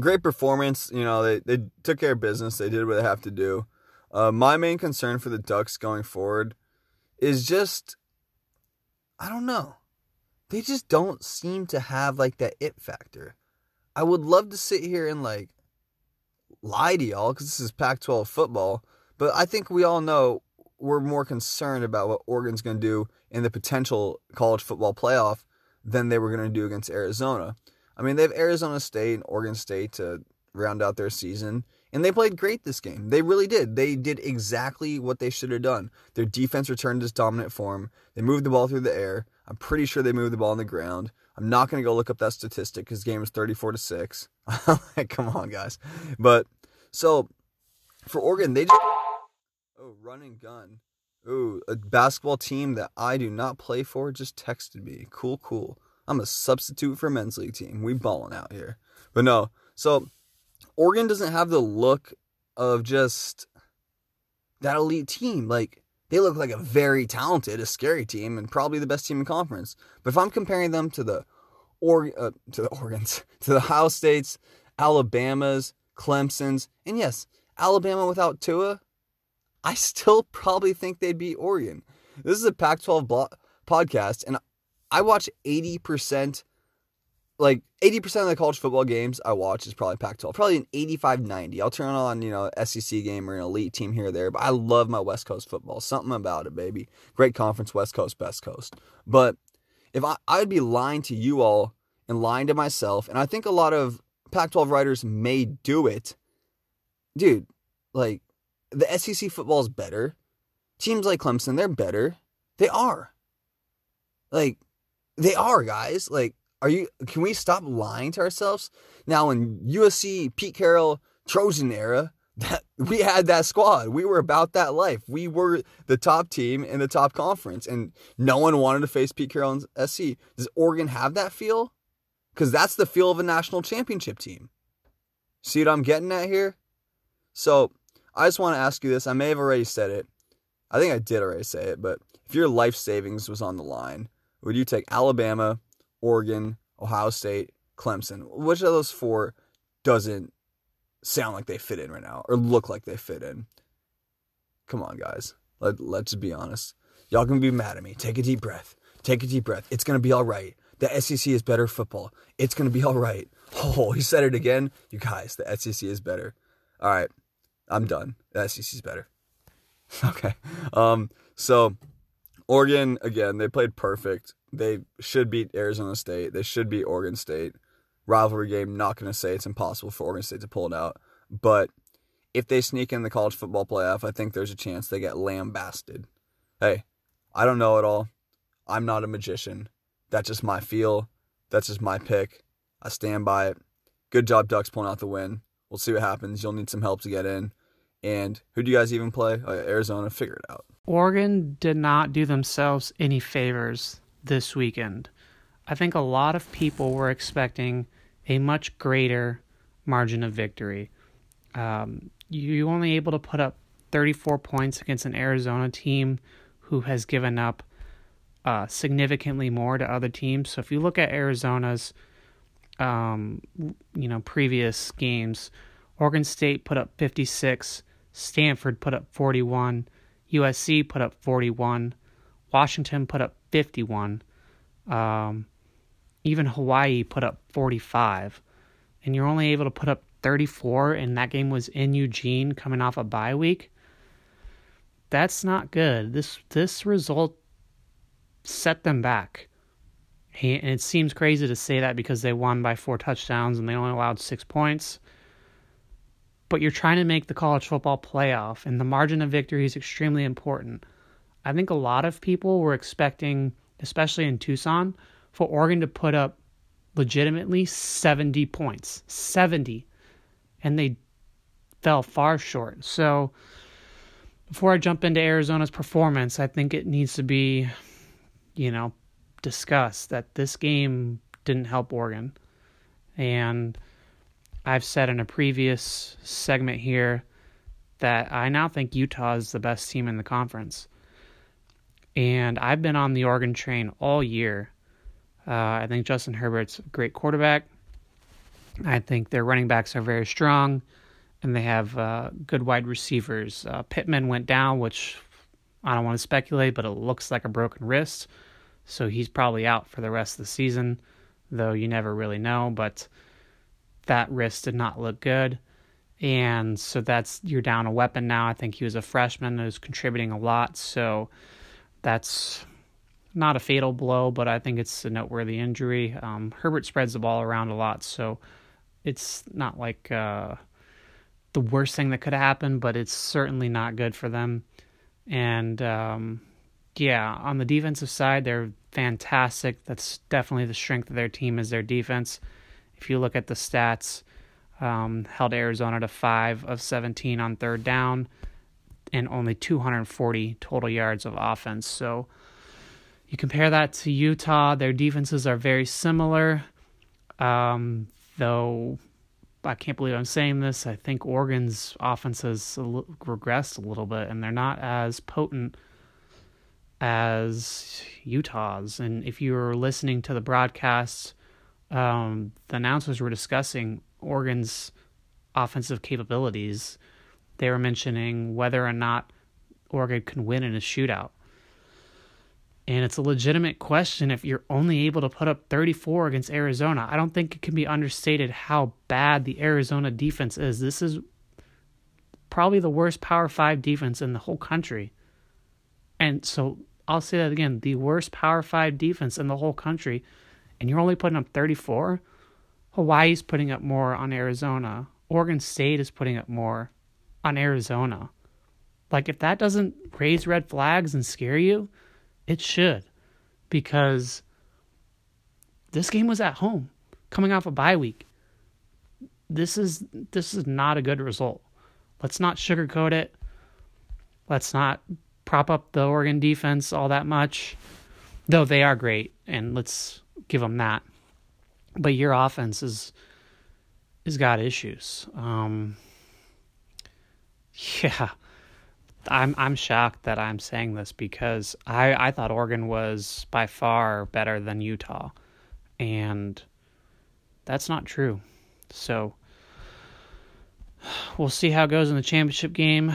Great performance. You know, they took care of business. They did what they have to do. My main concern for the Ducks going forward is just, I don't know. They just don't seem to have, like, that it factor. I would love to sit here and, like, lie to y'all because this is Pac-12 football, but I think we all know we're more concerned about what Oregon's going to do in the potential college football playoff than they were going to do against Arizona. I mean, they have Arizona State and Oregon State to round out their season, And they played great this game. They really did. They did exactly what they should have done. Their defense returned its dominant form. They moved the ball through the air. I'm pretty sure they moved the ball on the ground. I'm not going to go look up that statistic because the game was 34-6. Come on, guys. But so for Oregon, they just... Oh, run and gun. Ooh, a basketball team that I do not play for just texted me. Cool, cool. I'm a substitute for a men's league team. We balling out here. But no, so Oregon doesn't have the look of just that elite team. Like, they look like a very talented, a scary team, and probably the best team in conference. But if I'm comparing them to the Ohio States, Alabamas, Clemsons, and yes, Alabama without Tua, I still probably think they'd beat Oregon. This is a Pac-12 podcast, and I watch 80% of the college football games I watch is probably Pac-12, probably an 85-90. I'll turn on, SEC game or an elite team here or there, but I love my West Coast football. Something about it, baby. Great conference, West Coast, best coast. But if I'd be lying to you all and lying to myself, and I think a lot of Pac-12 writers may do it. Dude, the SEC football is better. Teams like Clemson, they're better. They are. They are, guys. Can we stop lying to ourselves? Now, in USC, Pete Carroll, Trojan era, we had that squad. We were about that life. We were the top team in the top conference, and no one wanted to face Pete Carroll and SC. Does Oregon have that feel? Because that's the feel of a national championship team. See what I'm getting at here? So, I just want to ask you this. I may have already said it. I think I did already say it, but if your life savings was on the line, would you take Alabama, Oregon, Ohio State, Clemson? Which of those four doesn't sound like they fit in right now or look like they fit in? Come on, guys. Let's be honest. Y'all going to be mad at me. Take a deep breath. Take a deep breath. It's going to be all right. The SEC is better football. It's going to be all right. Oh, he said it again. You guys, the SEC is better. All right. I'm done. The SEC's better. Okay. So Oregon, again, they played perfect. They should beat Arizona State. They should beat Oregon State. Rivalry game, not going to say it's impossible for Oregon State to pull it out. But if they sneak in the college football playoff, I think there's a chance they get lambasted. Hey, I don't know it all. I'm not a magician. That's just my feel. That's just my pick. I stand by it. Good job, Ducks, pulling out the win. We'll see what happens. You'll need some help to get in. And who do you guys even play? Arizona, figure it out. Oregon did not do themselves any favors this weekend. I think a lot of people were expecting a much greater margin of victory. You only able to put up 34 points against an Arizona team who has given up significantly more to other teams. So if you look at Arizona's previous games, Oregon State put up 56, Stanford put up 41, USC put up 41, Washington put up 51, even Hawaii put up 45, and you're only able to put up 34, and that game was in Eugene coming off a bye week. That's not good. This result set them back. And it seems crazy to say that because they won by 4 touchdowns and they only allowed 6 points. But you're trying to make the college football playoff, and the margin of victory is extremely important. I think a lot of people were expecting, especially in Tucson, for Oregon to put up legitimately 70 points. 70. And they fell far short. So before I jump into Arizona's performance, I think it needs to be, discuss that this game didn't help Oregon. And I've said in a previous segment here that I now think Utah is the best team in the conference. And I've been on the Oregon train all year. I think Justin Herbert's a great quarterback. I think their running backs are very strong, and they have good wide receivers. Pittman went down, which I don't want to speculate, but it looks like a broken wrist. So he's probably out for the rest of the season, though you never really know. But that wrist did not look good. And so you're down a weapon now. I think he was a freshman who's contributing a lot. So that's not a fatal blow, but I think it's a noteworthy injury. Herbert spreads the ball around a lot. So it's not like the worst thing that could have happened, but it's certainly not good for them. And yeah, on the defensive side, they're fantastic. That's definitely the strength of their team is their defense. If you look at the stats, held Arizona to 5 of 17 on third down and only 240 total yards of offense. So you compare that to Utah, their defenses are very similar, though I can't believe I'm saying this. I think Oregon's offense has regressed a little bit, and they're not as potent as Utah's. And if you were listening to the broadcasts, the announcers were discussing Oregon's offensive capabilities. They were mentioning whether or not Oregon can win in a shootout. And it's a legitimate question if you're only able to put up 34 against Arizona. I don't think it can be understated how bad the Arizona defense is. This is probably the worst Power 5 defense in the whole country. And so I'll say that again, the worst Power 5 defense in the whole country, and you're only putting up 34? Hawaii's putting up more on Arizona. Oregon State is putting up more on Arizona. Like, if that doesn't raise red flags and scare you, it should, because this game was at home, coming off a bye week. This is not a good result. Let's not sugarcoat it. Let's not prop up the Oregon defense all that much, though they are great, and let's give them that. But your offense is got issues. Yeah. I'm shocked that I'm saying this, because I thought Oregon was by far better than Utah, and that's not true. So we'll see how it goes in the championship game.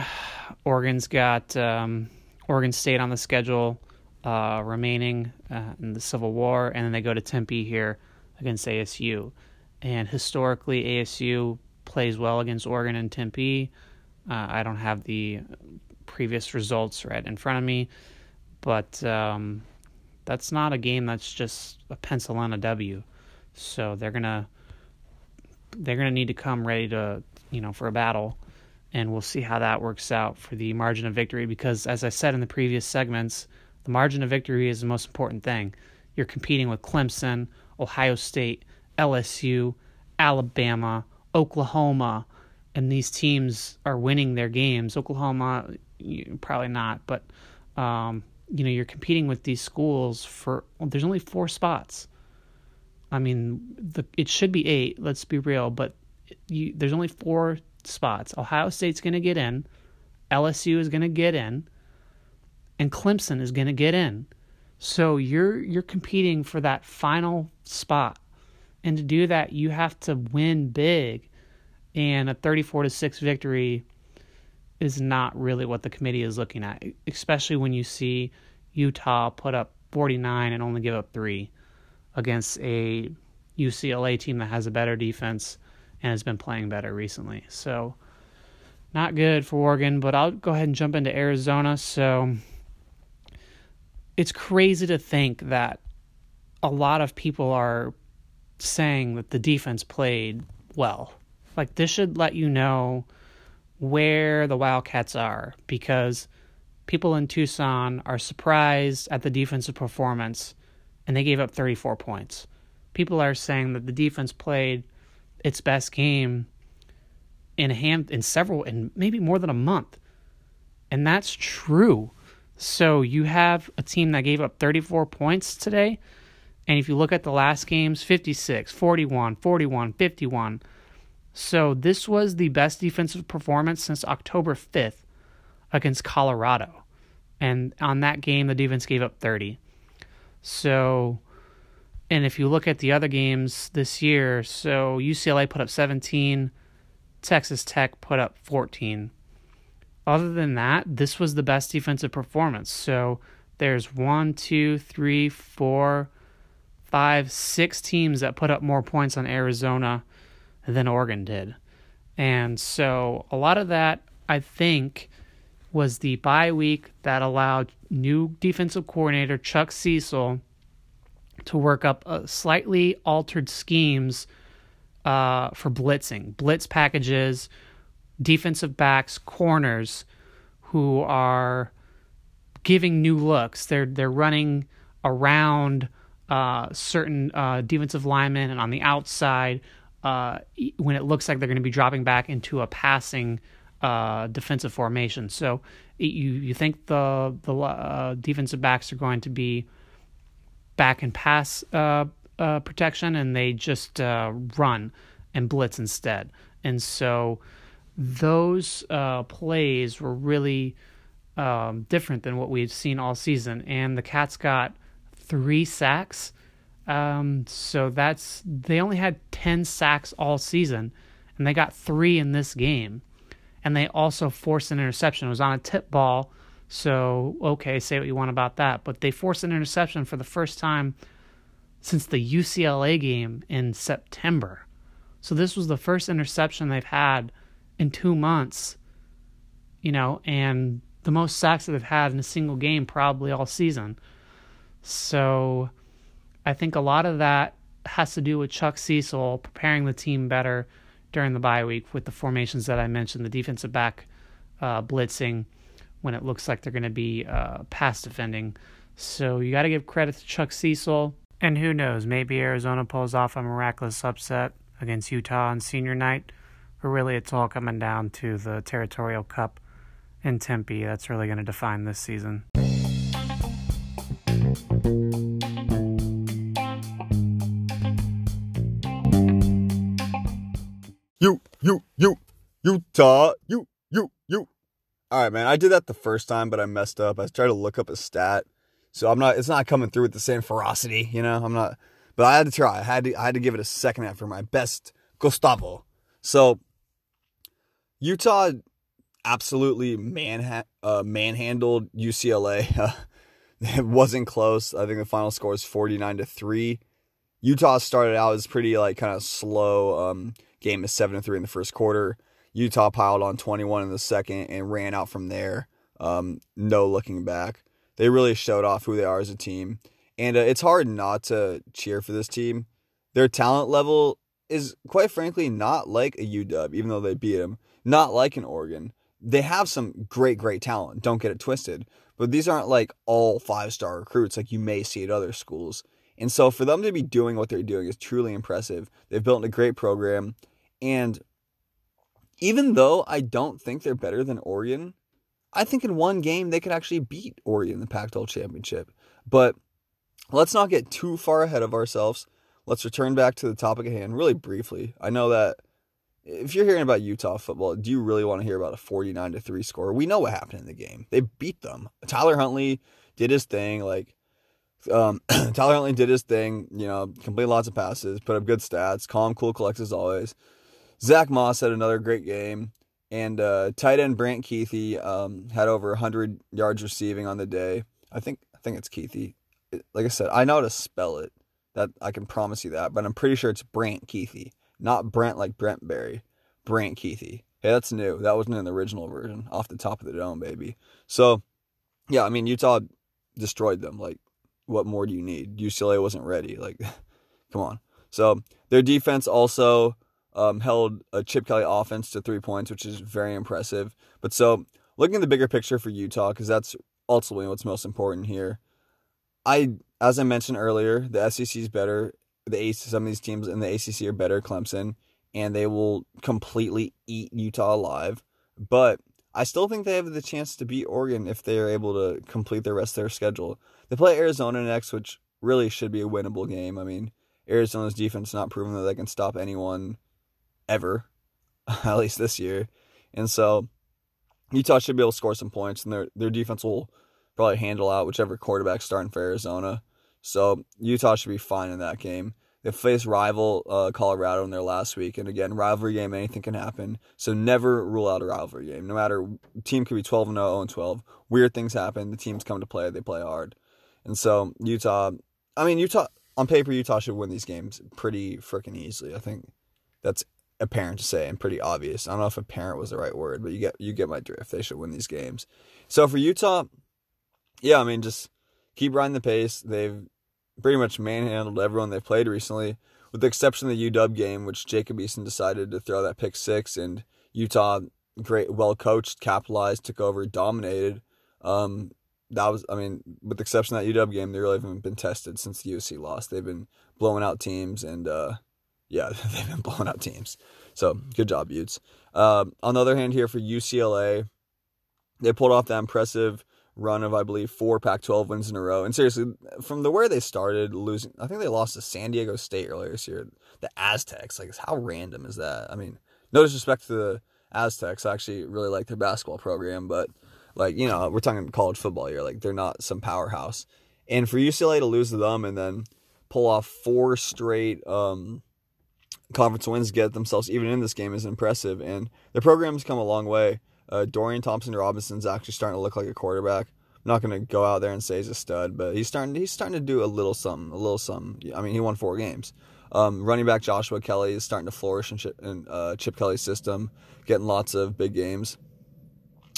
Oregon's got Oregon State on the schedule remaining in the Civil War, and then they go to Tempe here against ASU. And historically, ASU plays well against Oregon and Tempe. I don't have the previous results right in front of me, but that's not a game that's just a pencil on a W. So they're gonna need to come ready to, for a battle, and we'll see how that works out for the margin of victory, because as I said in the previous segments, the margin of victory is the most important thing. You're competing with Clemson, Ohio State, LSU, Alabama, Oklahoma, and these teams are winning their games. Oklahoma, probably not, but you're competing with these schools for. There's only 4 spots. I mean, it should be 8. Let's be real, but there's only 4 spots. Ohio State's going to get in, LSU is going to get in, and Clemson is going to get in. So you're competing for that final spot, and to do that, you have to win big. And a 34-6 victory is not really what the committee is looking at, especially when you see Utah put up 49 and only give up 3 against a UCLA team that has a better defense and has been playing better recently. So not good for Oregon, but I'll go ahead and jump into Arizona. So it's crazy to think that a lot of people are saying that the defense played well. Like, this should let you know where the Wildcats are, because people in Tucson are surprised at the defensive performance, and they gave up 34 points. People are saying that the defense played its best game in maybe more than a month, and that's true. So you have a team that gave up 34 points today, and if you look at the last games, 56, 41, 41, 51. So this was the best defensive performance since October 5th against Colorado. And on that game, the defense gave up 30. So, and if you look at the other games this year, so UCLA put up 17, Texas Tech put up 14. Other than that, this was the best defensive performance. So there's 6 teams that put up more points on Arizona than Oregon did. And so a lot of that, I think, was the bye week that allowed new defensive coordinator Chuck Cecil to work up slightly altered schemes for blitzing, blitz packages, defensive backs, corners who are giving new looks. They're running around certain defensive linemen and on the outside when it looks like they're going to be dropping back into a passing defensive formation. So you think the defensive backs are going to be back and pass protection, and they just run and blitz instead. And so those plays were really different than what we've seen all season. And the Cats got 3 sacks. So they only had 10 sacks all season, and they got 3 in this game. And they also forced an interception. It was on a tip ball, so okay, say what you want about that. But they forced an interception for the first time since the UCLA game in September. So this was the first interception they've had in 2 months, and the most sacks that they've had in a single game probably all season. So I think a lot of that has to do with Chuck Cecil preparing the team better during the bye week with the formations that I mentioned, the defensive back blitzing when it looks like they're going to be pass defending. So you got to give credit to Chuck Cecil. And who knows, maybe Arizona pulls off a miraculous upset against Utah on senior night. But really, it's all coming down to the Territorial Cup in Tempe. That's really going to define this season. Utah, you. All right, man, I did that the first time, but I messed up. I tried to look up a stat, so it's not coming through with the same ferocity, I'm not, but I had to try. I had to give it a second after my best Gustavo. So Utah absolutely manhandled UCLA. It wasn't close. I think the final score is 49-3. Utah started out as pretty kind of slow. Game is 7-3 in the first quarter. Utah piled on 21 in the second and ran out from there. No looking back. They really showed off who they are as a team. And it's hard not to cheer for this team. Their talent level is, quite frankly, not like a UW, even though they beat them. Not like an Oregon. They have some great talent. Don't get it twisted. But these aren't all 5-star recruits like you may see at other schools. And so for them to be doing what they're doing is truly impressive. They've built a great program. And even though I don't think they're better than Oregon, I think in one game they could actually beat Oregon in the Pac-12 championship. But let's not get too far ahead of ourselves. Let's return back to the topic at hand really briefly. I know that if you're hearing about Utah football, do you really want to hear about a 49-3 score? We know what happened in the game. They beat them. Tyler Huntley did his thing. Tyler Huntley did his thing, completed lots of passes, put up good stats, calm, cool, collects as always. Zach Moss had another great game, and tight end Brant Kuithe had over 100 yards receiving on the day. I think it's Kuithe. Like I said, I know how to spell it. That I can promise you that, but I'm pretty sure it's Brant Kuithe, not Brant like Brent Berry. Brant Kuithe. Hey, that's new. That wasn't in the original version. Off the top of the dome, baby. So, yeah, I mean, Utah destroyed them. What more do you need? UCLA wasn't ready. Come on. So their defense also held a Chip Kelly offense to 3 points, which is very impressive. But so looking at the bigger picture for Utah, because that's ultimately what's most important here. As I mentioned earlier, the SEC is better. Some of these teams in the ACC are better, Clemson, and they will completely eat Utah alive. But I still think they have the chance to beat Oregon if they are able to complete the rest of their schedule. They play Arizona next, which really should be a winnable game. I mean, Arizona's defense has not proven that they can stop anyone ever, at least this year. And so Utah should be able to score some points, and their defense will probably handle out whichever quarterback's starting for Arizona. So Utah should be fine in that game. They faced rival Colorado in their last week. And again, rivalry game, anything can happen. So never rule out a rivalry game. No matter, team could be 12-0, 0-12. Weird things happen. The teams come to play. They play hard. And so Utah, on paper, Utah should win these games pretty freaking easily. I think that's apparent to say and pretty obvious. I don't know if apparent was the right word, but you get my drift. They should win these games. So for Utah, yeah, I mean, just keep riding the pace. They've pretty much manhandled everyone they played recently, with the exception of the UW game, which Jacob Eason decided to throw that pick six, and Utah great, well coached, capitalized, took over, dominated. That was, I mean, with the exception of that UW game, they really haven't been tested since the USC loss. They've been blowing out teams, and they've been blowing out teams. So good job, Utes. On the other hand, here for UCLA, they pulled off that impressive run of, I believe, 4 Pac-12 wins in a row. And seriously, from the where they started losing, I think they lost to San Diego State earlier this year. The Aztecs, like, how random is that? I mean, no disrespect to the Aztecs. I actually really like their basketball program, but, like, you know, we're talking college football here. Like, they're not some powerhouse. And for UCLA to lose to them and then pull off 4 straight conference wins, get themselves even in this game, is impressive. And their program's come a long way. Dorian Thompson-Robinson's actually starting to look like a quarterback. I'm not going to go out there and say he's a stud, but he's starting to do a little something. I mean, he won 4 games. Running back Joshua Kelly is starting to flourish in Chip Kelly's system, getting lots of big games.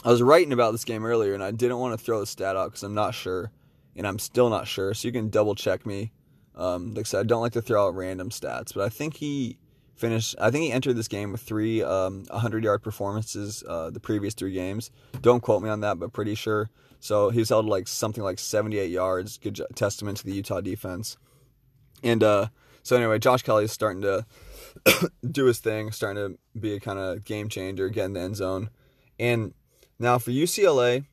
I was writing about this game earlier, and I didn't want to throw the stat out because I'm not sure, and I'm still not sure, so you can double-check me. Like I said, I don't like to throw out random stats, but I think he finished. I think he entered this game with 3 100-yard performances the previous 3 games. Don't quote me on that, but pretty sure. So he was held like something like 78 yards. Good testament to the Utah defense. And so anyway, Josh Kelly is starting to do his thing, starting to be a kind of game changer, get in the end zone. And now for UCLA,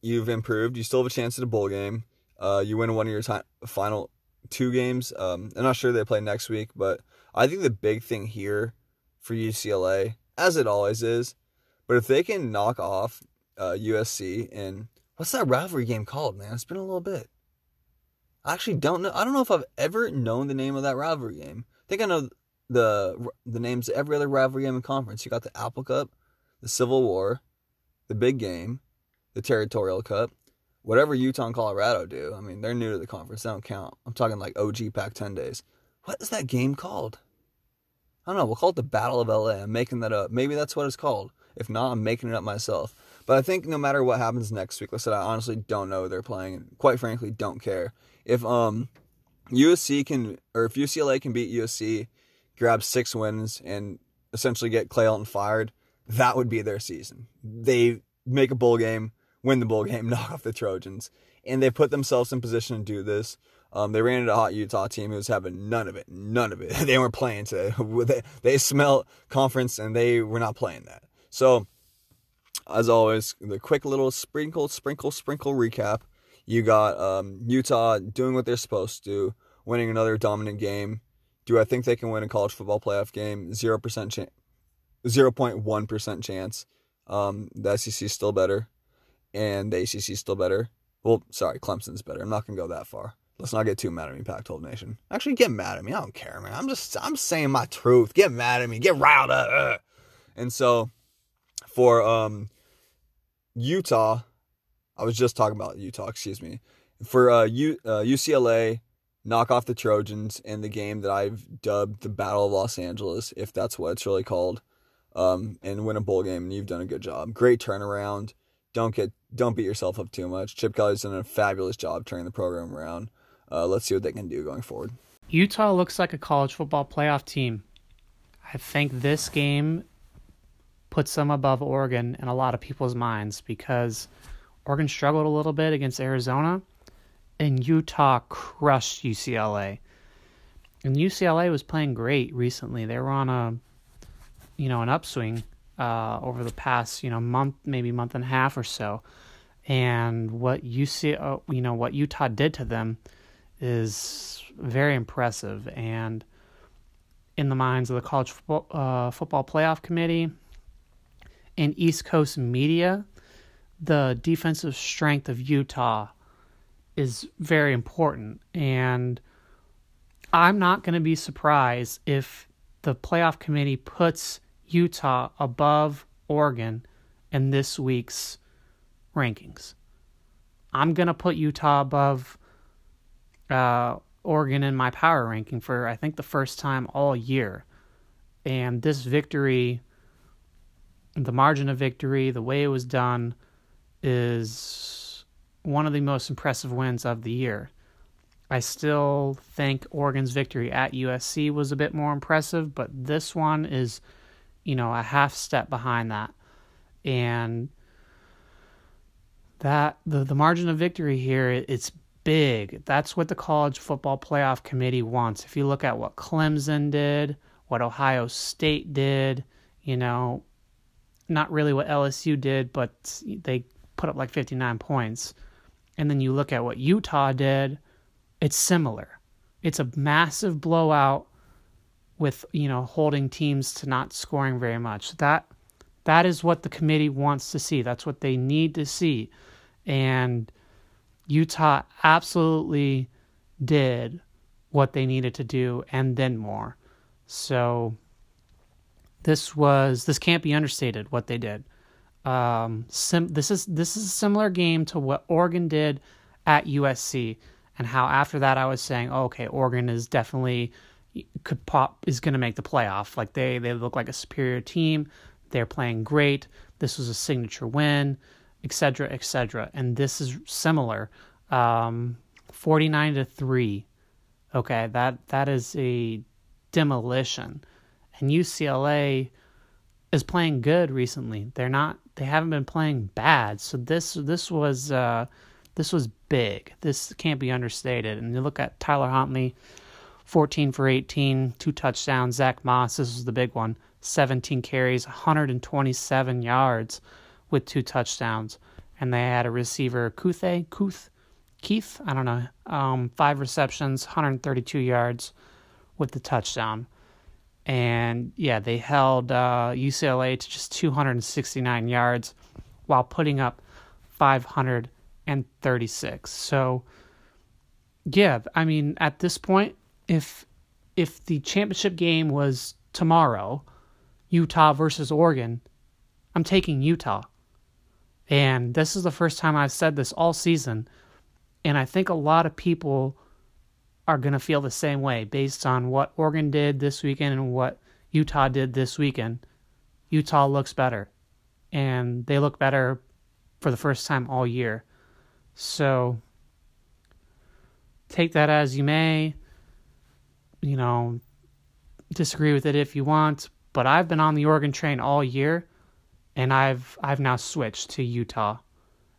you've improved. You still have a chance at a bowl game. You win one of your final 2 games. I'm not sure they play next week, but I think the big thing here for UCLA, as it always is, but if they can knock off USC and what's that rivalry game called, man? It's been a little bit. I actually don't know. I don't know if I've ever known the name of that rivalry game. I think I know the names of every other rivalry game in conference. You got the Apple Cup, the Civil War, the Big Game, the Territorial Cup. Whatever Utah and Colorado do, I mean, they're new to the conference. They don't count. I'm talking like OG Pac-10 days. What is that game called? I don't know. We'll call it the Battle of LA. I'm making that up. Maybe that's what it's called. If not, I'm making it up myself. But I think no matter what happens next week, like I said, I honestly don't know who they're playing, and quite frankly, don't care. If if UCLA can beat USC, grab 6 wins, and essentially get Clay Helton fired, that would be their season. They make a bowl game, win the bowl game, knock off the Trojans. And they put themselves in position to do this. They ran into a hot Utah team who was having none of it. They weren't playing today. They smell conference, and they were not playing that. So, as always, the quick little sprinkle recap. You got Utah doing what they're supposed to, winning another dominant game. Do I think they can win a college football playoff game? 0.1% chance. The SEC is still better. And the ACC is still better. Well, sorry, Clemson's better. I'm not going to go that far. Let's not get too mad at me, Pac-12 Nation. Actually, get mad at me. I don't care, man. I'm saying my truth. Get mad at me. Get riled up. And so, for Utah, I was just talking about Utah, excuse me. For UCLA, knock off the Trojans in the game that I've dubbed the Battle of Los Angeles, if that's what it's really called, and win a bowl game, and you've done a good job. Great turnaround. Don't beat yourself up too much. Chip Kelly's done a fabulous job turning the program around. Let's see what they can do going forward. Utah looks like a college football playoff team. I think this game puts them above Oregon in a lot of people's minds because Oregon struggled a little bit against Arizona, and Utah crushed UCLA. And UCLA was playing great recently. They were on an upswing over the past, month and a half or so. And what Utah did to them is very impressive. And in the minds of the college football playoff committee and East Coast media, the defensive strength of Utah is very important. And I'm not going to be surprised if the playoff committee puts Utah above Oregon in this week's rankings. I'm going to put Utah above Oregon in my power ranking for, I think, the first time all year. And this victory, the margin of victory, the way it was done, is one of the most impressive wins of the year. I still think Oregon's victory at USC was a bit more impressive, but this one is a half step behind that. And that the margin of victory here, it's big. That's what the College Football Playoff Committee wants. If you look at what Clemson did, what Ohio State did, not really what LSU did, but they put up like 59 points. And then you look at what Utah did, it's similar. It's a massive blowout with, holding teams to not scoring very much. That is what the committee wants to see. That's what they need to see. And Utah absolutely did what they needed to do and then more. So this can't be understated what they did. This is a similar game to what Oregon did at USC, and how after that I was saying, oh, okay, Oregon is definitely is going to make the playoff. Like they look like a superior team. They're playing great. This was a signature win, et cetera, et cetera. And this is similar, 49-3. Okay, that is a demolition. And UCLA is playing good recently. They haven't been playing bad. So this was big. This can't be understated. And you look at Tyler Huntley, 14 for 18, 2 touchdowns. Zach Moss, this was the big one, 17 carries, 127 yards with 2 touchdowns. And they had a receiver, Kuithe, I don't know, 5 receptions, 132 yards with the touchdown. And, yeah, they held UCLA to just 269 yards while putting up 536. So, yeah, I mean, at this point, if the championship game was tomorrow, Utah versus Oregon, I'm taking Utah. And this is the first time I've said this all season, and I think a lot of people are going to feel the same way based on what Oregon did this weekend and what Utah did this weekend. Utah looks better, and they look better for the first time all year. So take that as you may. Disagree with it if you want, but I've been on the Oregon train all year, and I've now switched to Utah,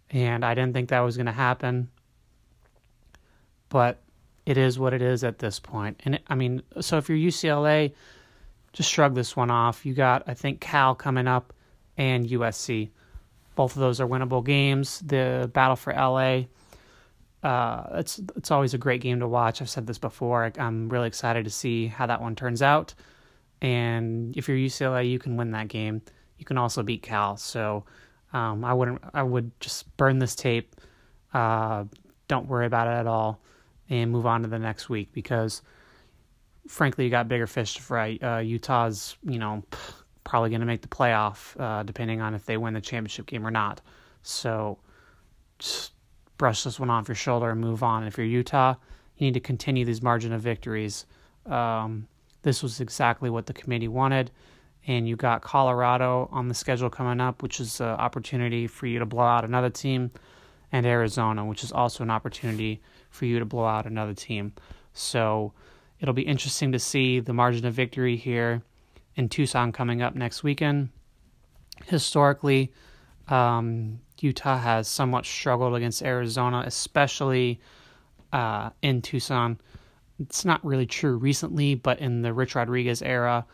and I didn't think that was going to happen, but it is what it is at this point. And so if you're UCLA, just shrug this one off. You got, I think, Cal coming up and USC. Both of those are winnable games. The battle for LA, it's always a great game to watch. I've said this before. I'm really excited to see how that one turns out. And if you're UCLA, you can win that game. You can also beat Cal. So I would just burn this tape. Don't worry about it at all, and move on to the next week, because frankly, you got bigger fish to fry. Utah's, probably going to make the playoff, depending on if they win the championship game or not. So just brush this one off your shoulder and move on. If you're Utah, you need to continue these margin of victories. This was exactly what the committee wanted, and you got Colorado on the schedule coming up, which is an opportunity for you to blow out another team, and Arizona, which is also an opportunity for you to blow out another team. So it'll be interesting to see the margin of victory here in Tucson coming up next weekend. Historically, Utah has somewhat struggled against Arizona, especially in Tucson. It's not really true recently, but in the Rich Rodriguez era,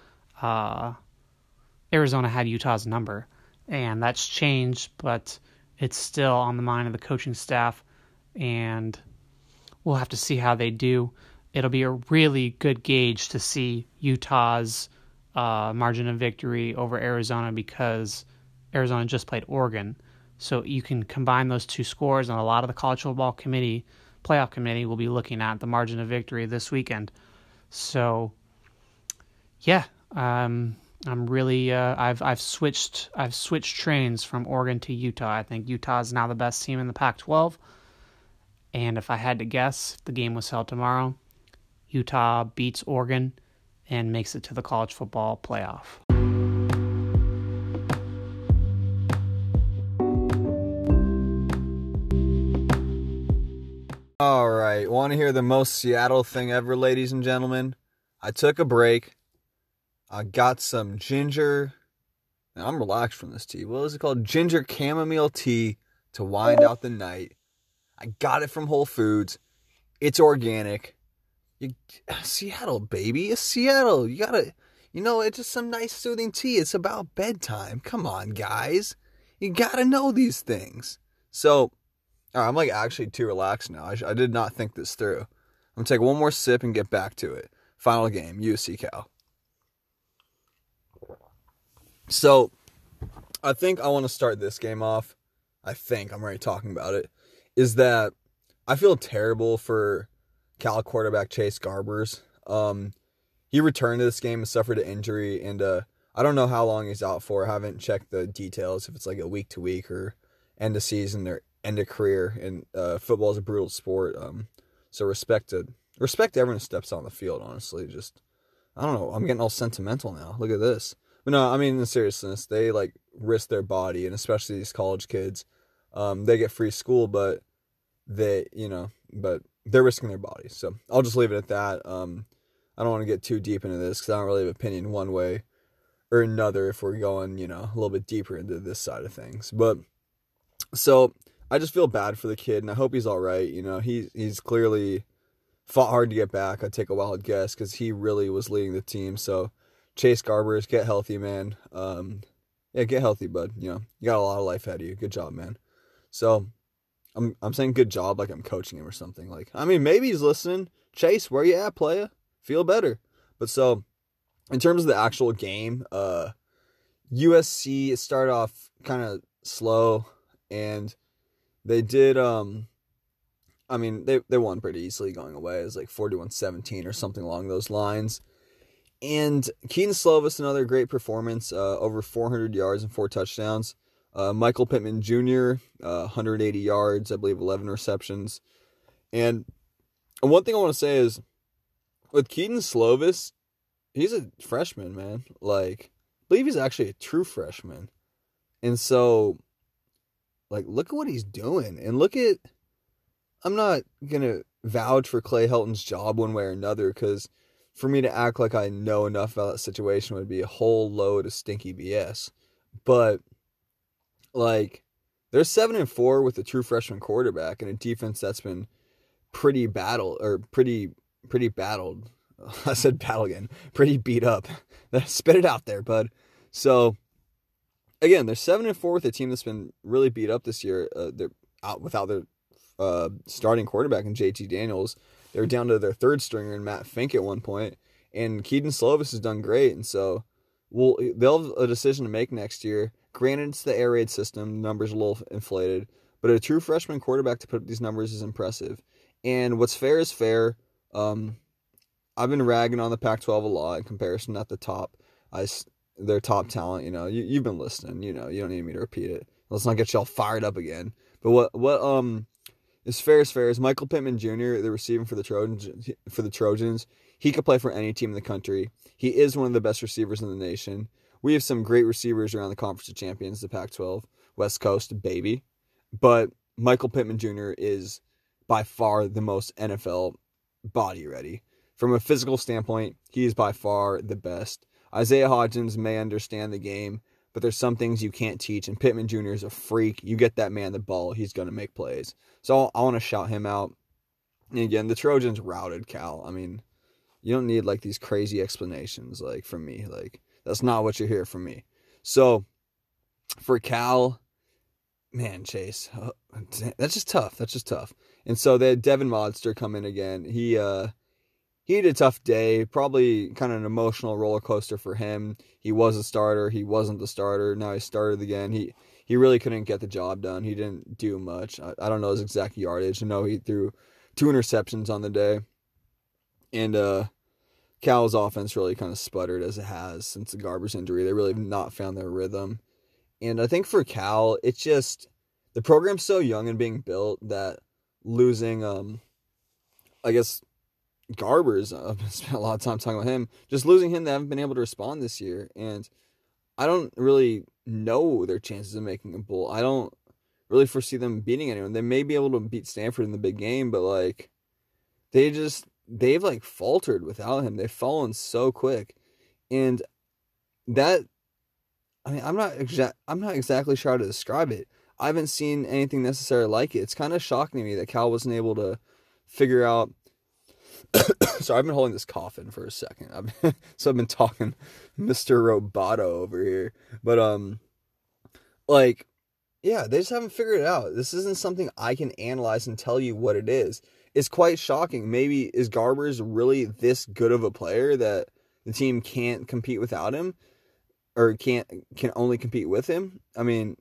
Arizona had Utah's number, and that's changed, but it's still on the mind of the coaching staff, and we'll have to see how they do. It'll be a really good gauge to see Utah's margin of victory over Arizona, because Arizona just played Oregon. So you can combine those two scores, and a lot of the College Football Playoff Committee will be looking at the margin of victory this weekend. So, yeah, I'm really I've switched trains from Oregon to Utah. I think Utah is now the best team in the Pac-12. And if I had to guess, if the game was held tomorrow, Utah beats Oregon and makes it to the College Football Playoff. All right, want to hear the most Seattle thing ever, ladies and gentlemen? I took a break. I got some ginger Now, I'm relaxed from this tea. What is it called? Ginger chamomile tea to wind out the night. I got it from Whole Foods. It's organic. Seattle, baby. It's Seattle. You gotta, you know, it's just some nice soothing tea. It's about bedtime. Come on, guys. You gotta know these things. So, all right, I'm like actually too relaxed now. I did not think this through. I'm gonna take one more sip and get back to it. Final game, USC Cal. So, I think I want to start this game off. I think I'm already talking about it. Is that I feel terrible for Cal quarterback Chase Garbers. He returned to this game and suffered an injury, and I don't know how long he's out for. I haven't checked the details if it's like a week to week or end of season or end of career. And football is a brutal sport, so respect to everyone who steps on the field. Honestly, just I don't know. I'm getting all sentimental now. Look at this. But no, I mean, in seriousness, they, like, risk their body, and especially these college kids. They get free school, but they, you know, but they're risking their body. So I'll just leave it at that. I don't want to get too deep into this because I don't really have an opinion one way or another if we're going, you know, a little bit deeper into this side of things. But so I just feel bad for the kid, and I hope he's all right. You know, he's clearly fought hard to get back. I'd take a wild guess because he really was leading the team, so... Chase Garbers, get healthy, man. Yeah, get healthy, bud. You know, you got a lot of life ahead of you. Good job, man. So, I'm saying good job like I'm coaching him or something. Like, I mean, maybe he's listening. Chase, where you at, playa? Feel better. But so, in terms of the actual game, USC started off kind of slow, and they did, I mean, they won pretty easily going away. It was like 41-17 or something along those lines. And Keaton Slovis, another great performance, over 400 yards and 4 touchdowns. Michael Pittman Jr., 180 yards, I believe 11 receptions. And one thing I want to say is, with Keaton Slovis, he's a freshman, man. Like, I believe he's actually a true freshman. And so, like, look at what he's doing. And look at, I'm not going to vouch for Clay Helton's job one way or another, because... for me to act like I know enough about that situation would be a whole load of stinky BS. But, like, they're 7-4 with a true freshman quarterback and a defense that's been pretty battled. I said battle again. Pretty beat up. Spit it out there, bud. So, again, they're 7-4 with a team that's been really beat up this year. They're out without their starting quarterback in JT Daniels. They were down to their third stringer and Matt Fink at one point, and Keaton Slovis has done great, and so they'll have a decision to make next year. Granted, it's the air raid system, the numbers are a little inflated, but a true freshman quarterback to put up these numbers is impressive. And what's fair is fair. I've been ragging on the Pac-12 a lot in comparison, not the top, their top talent. You know, you've been listening. You know, you don't need me to repeat it. Let's not get y'all fired up again. But what as fair as fair, is Michael Pittman Jr., the receiver for the Trojans. He could play for any team in the country. He is one of the best receivers in the nation. We have some great receivers around the Conference of Champions, the Pac-12, West Coast, baby. But Michael Pittman Jr. is by far the most NFL body ready. From a physical standpoint, he is by far the best. Isaiah Hodgins may understand the game, but there's some things you can't teach, and Pittman Jr. is a freak. You get that man the ball, he's going to make plays. So I want to shout him out. And again, the Trojans routed Cal. I mean, you don't need, like, these crazy explanations, like, from me. Like, that's not what you hear from me. So, for Cal, man, Chase, that's just tough. And so they had Devin Modster come in again. He had a tough day, probably kind of an emotional roller coaster for him. He was a starter. He wasn't the starter. Now he started again. He really couldn't get the job done. He didn't do much. I don't know his exact yardage. I know he threw 2 interceptions on the day. And Cal's offense really kind of sputtered, as it has since the Garbers injury. They really have not found their rhythm. And I think for Cal, it's just the program's so young and being built that losing, I guess... Garbers, I've spent a lot of time talking about him. Just losing him, they haven't been able to respond this year, and I don't really know their chances of making a bowl. I don't really foresee them beating anyone. They may be able to beat Stanford in the big game, but like they've like faltered without him. They've fallen so quick, and that I mean, I'm not exactly sure how to describe it. I haven't seen anything necessarily like it. It's kind of shocking to me that Cal wasn't able to figure out. Sorry, I've been holding this coffin for a second. I've been talking Mr. Roboto over here. But, yeah, they just haven't figured it out. This isn't something I can analyze and tell you what it is. It's quite shocking. Maybe is Garbers really this good of a player that the team can't compete without him? Or can only compete with him? I mean,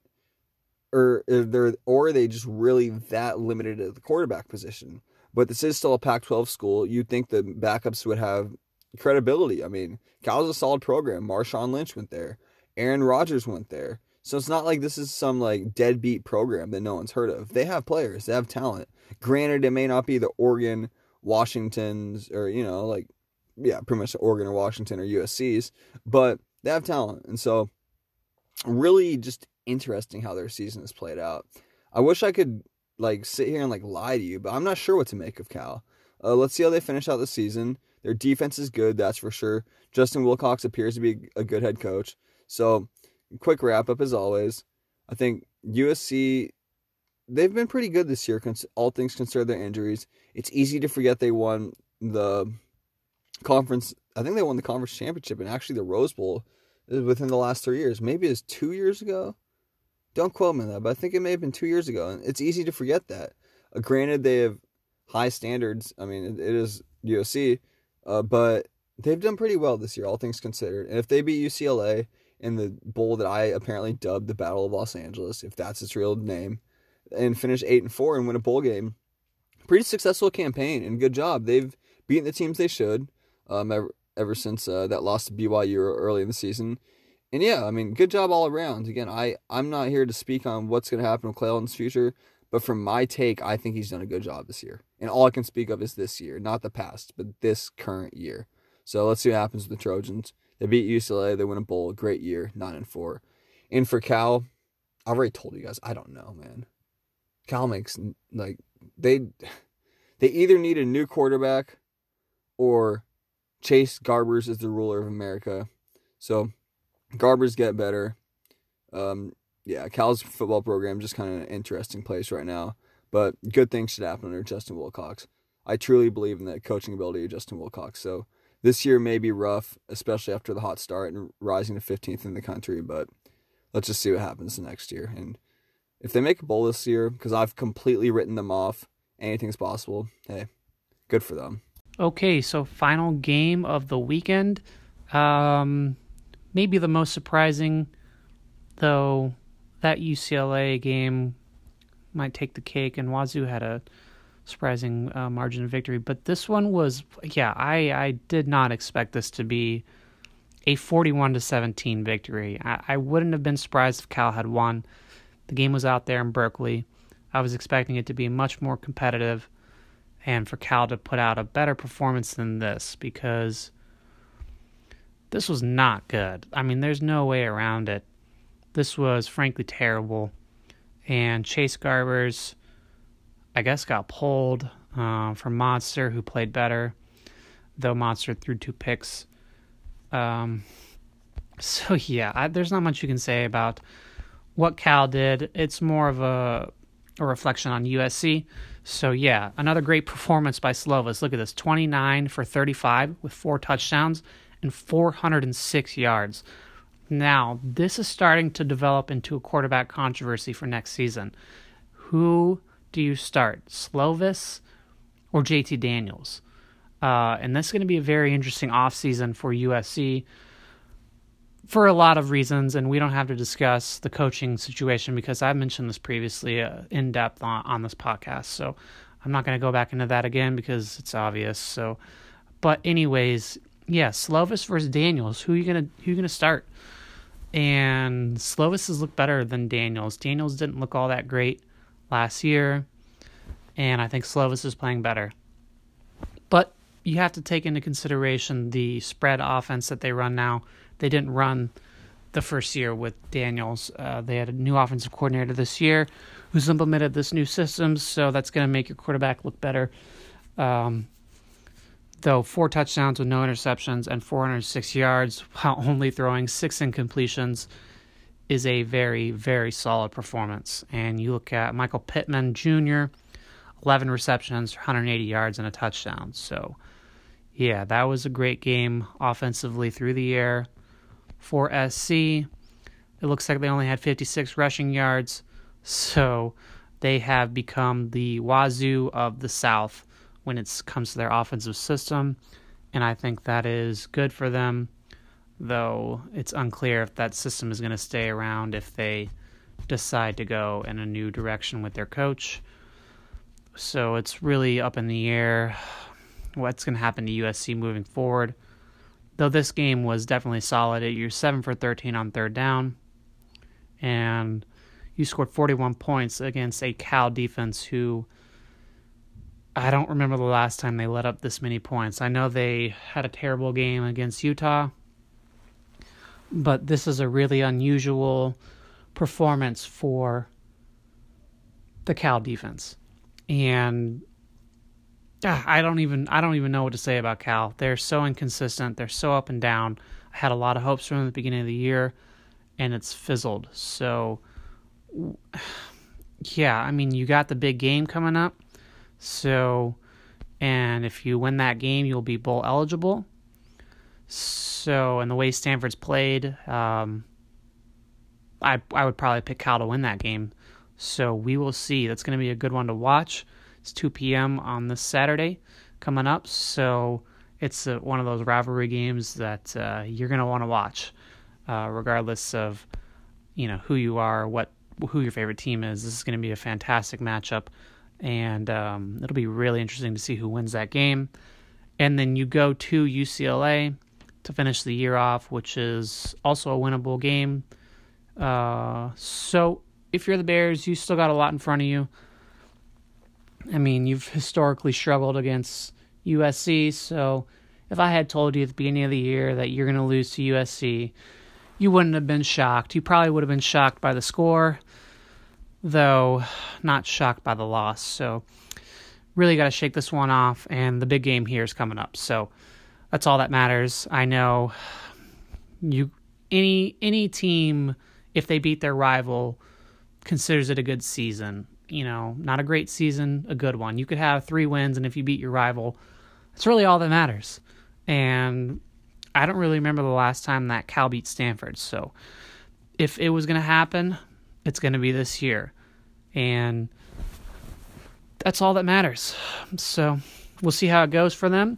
or are they just really that limited at the quarterback position? But this is still a Pac-12 school. You'd think the backups would have credibility. I mean, Cal's a solid program. Marshawn Lynch went there. Aaron Rodgers went there. So it's not like this is some, deadbeat program that no one's heard of. They have players. They have talent. Granted, it may not be the Oregon, Washington's, or, pretty much the Oregon or Washington or USC's. But they have talent. And so really just interesting how their season has played out. I wish I could sit here and lie to you, but I'm not sure what to make of Cal. Let's see how they finish out the season. Their defense is good, that's for sure. Justin Wilcox appears to be a good head coach. So, quick wrap up as always. I think USC, they've been pretty good this year, all things considered their injuries. It's easy to forget they won the conference. I think they won the conference championship and actually the Rose Bowl within the last 3 years. Maybe it's 2 years ago. Don't quote me on that, but I think it may have been 2 years ago, and it's easy to forget that. Granted, they have high standards. I mean, it is USC, but they've done pretty well this year, all things considered. And if they beat UCLA in the bowl that I apparently dubbed the Battle of Los Angeles, if that's its real name, and finish 8-4 and win a bowl game, pretty successful campaign, and good job. They've beaten the teams they should ever since that loss to BYU early in the season. And yeah, I mean, good job all around. Again, I'm not here to speak on what's going to happen with Clay Helton's future, but from my take, I think he's done a good job this year. And all I can speak of is this year, not the past, but this current year. So let's see what happens with the Trojans. They beat UCLA, they win a bowl, great year, 9-4. And for Cal, I've already told you guys, I don't know, man. Cal makes, they either need a new quarterback or Chase Garbers is the ruler of America. So Garbers get better. Cal's football program just kind of an interesting place right now. But good things should happen under Justin Wilcox. I truly believe in the coaching ability of Justin Wilcox. So this year may be rough, especially after the hot start and rising to 15th in the country. But let's just see what happens next year. And if they make a bowl this year, because I've completely written them off, anything's possible. Hey, good for them. Okay, so final game of the weekend. Maybe the most surprising, though, that UCLA game might take the cake, and Wazoo had a surprising margin of victory. But this one was, I did not expect this to be a 41-17 victory. I wouldn't have been surprised if Cal had won. The game was out there in Berkeley. I was expecting it to be much more competitive, and for Cal to put out a better performance than this, because this was not good. I mean, there's no way around it. This was frankly terrible. And Chase Garbers, I guess, got pulled from Modster, who played better, though Modster threw 2 picks. There's not much you can say about what Cal did. It's more of a reflection on USC. So, yeah, another great performance by Slovis. Look at this, 29 for 35 with 4 touchdowns. And 406 yards. Now, this is starting to develop into a quarterback controversy for next season. Who do you start, Slovis or JT Daniels? And that's going to be a very interesting offseason for USC for a lot of reasons, and we don't have to discuss the coaching situation because I've mentioned this previously in depth on this podcast, so I'm not going to go back into that again because it's obvious. So, but anyways, yeah, Slovis versus Daniels. Who are you gonna start? And Slovis has looked better than Daniels. Daniels didn't look all that great last year, and I think Slovis is playing better. But you have to take into consideration the spread offense that they run now. They didn't run the first year with Daniels. They had a new offensive coordinator this year who's implemented this new system, so that's going to make your quarterback look better. Though 4 touchdowns with no interceptions and 406 yards while only throwing 6 incompletions is a very, very solid performance. And you look at Michael Pittman Jr., 11 receptions, 180 yards, and a touchdown. So, yeah, that was a great game offensively through the air for SC. It looks like they only had 56 rushing yards, so they have become the Wazoo of the South when it comes to their offensive system, and I think that is good for them, though it's unclear if that system is going to stay around if they decide to go in a new direction with their coach. So it's really up in the air what's going to happen to USC moving forward. Though this game was definitely solid. You're 7 for 13 on third down, and you scored 41 points against a Cal defense who I don't remember the last time they let up this many points. I know they had a terrible game against Utah, but this is a really unusual performance for the Cal defense. And I don't even know what to say about Cal. They're so inconsistent. They're so up and down. I had a lot of hopes from them at the beginning of the year, and it's fizzled. So, yeah, I mean, you got the big game coming up. So, and if you win that game, you'll be bowl eligible. So, and the way Stanford's played, I would probably pick Cal to win that game. So we will see. That's going to be a good one to watch. It's 2 p.m. on this Saturday coming up, so it's one of those rivalry games that you're going to want to watch, regardless of, you know, who you are, who your favorite team is. This is going to be a fantastic matchup, and it'll be really interesting to see who wins that game. And then you go to UCLA to finish the year off, which is also a winnable game. So if you're the Bears, you still got a lot in front of you. I mean, you've historically struggled against USC, so if I had told you at the beginning of the year that you're going to lose to USC, you wouldn't have been shocked. You probably would have been shocked by the score, though not shocked by the loss. So really got to shake this one off, and the big game here is coming up. So that's all that matters. I know any team, if they beat their rival, considers it a good season. You know, not a great season, a good one. You could have 3 wins, and if you beat your rival, that's really all that matters. And I don't really remember the last time that Cal beat Stanford. So if it was going to happen, it's going to be this year. And that's all that matters. So we'll see how it goes for them.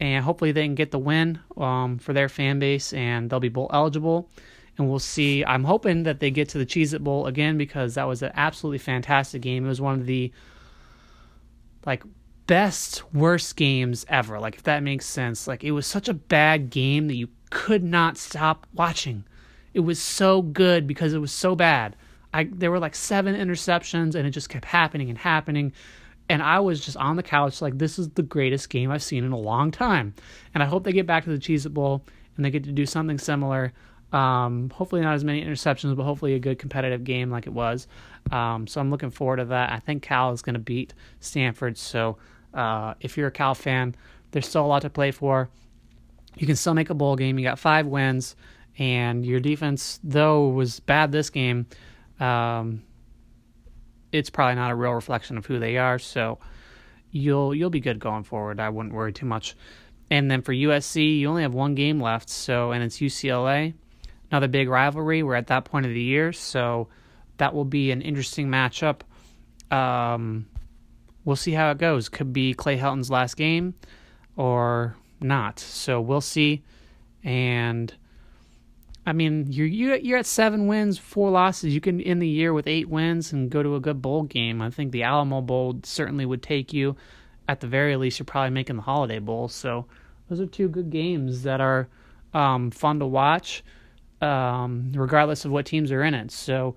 And hopefully they can get the win for their fan base, and they'll be bowl eligible. And we'll see. I'm hoping that they get to the Cheez-It Bowl again, because that was an absolutely fantastic game. It was one of the, like, best, worst games ever. Like, if that makes sense. Like, it was such a bad game that you could not stop watching. It was so good because it was so bad. There were, like, 7 interceptions, and it just kept happening and happening. And I was just on the couch like, this is the greatest game I've seen in a long time. And I hope they get back to the Cheez-It Bowl and they get to do something similar. Hopefully not as many interceptions, but hopefully a good competitive game like it was. So I'm looking forward to that. I think Cal is going to beat Stanford. So if you're a Cal fan, there's still a lot to play for. You can still make a bowl game. You got 5 wins, and your defense, though, was bad this game. It's probably not a real reflection of who they are. So you'll be good going forward. I wouldn't worry too much. And then for USC, you only have 1 game left. So, and it's UCLA. Another big rivalry. We're at that point of the year, so that will be an interesting matchup. We'll see how it goes. Could be Clay Helton's last game or not, so we'll see. And I mean, you're at 7 wins, 4 losses. You can end the year with 8 wins and go to a good bowl game. I think the Alamo Bowl certainly would take you. At the very least, you're probably making the Holiday Bowl. So those are 2 good games that are fun to watch. Regardless of what teams are in it. So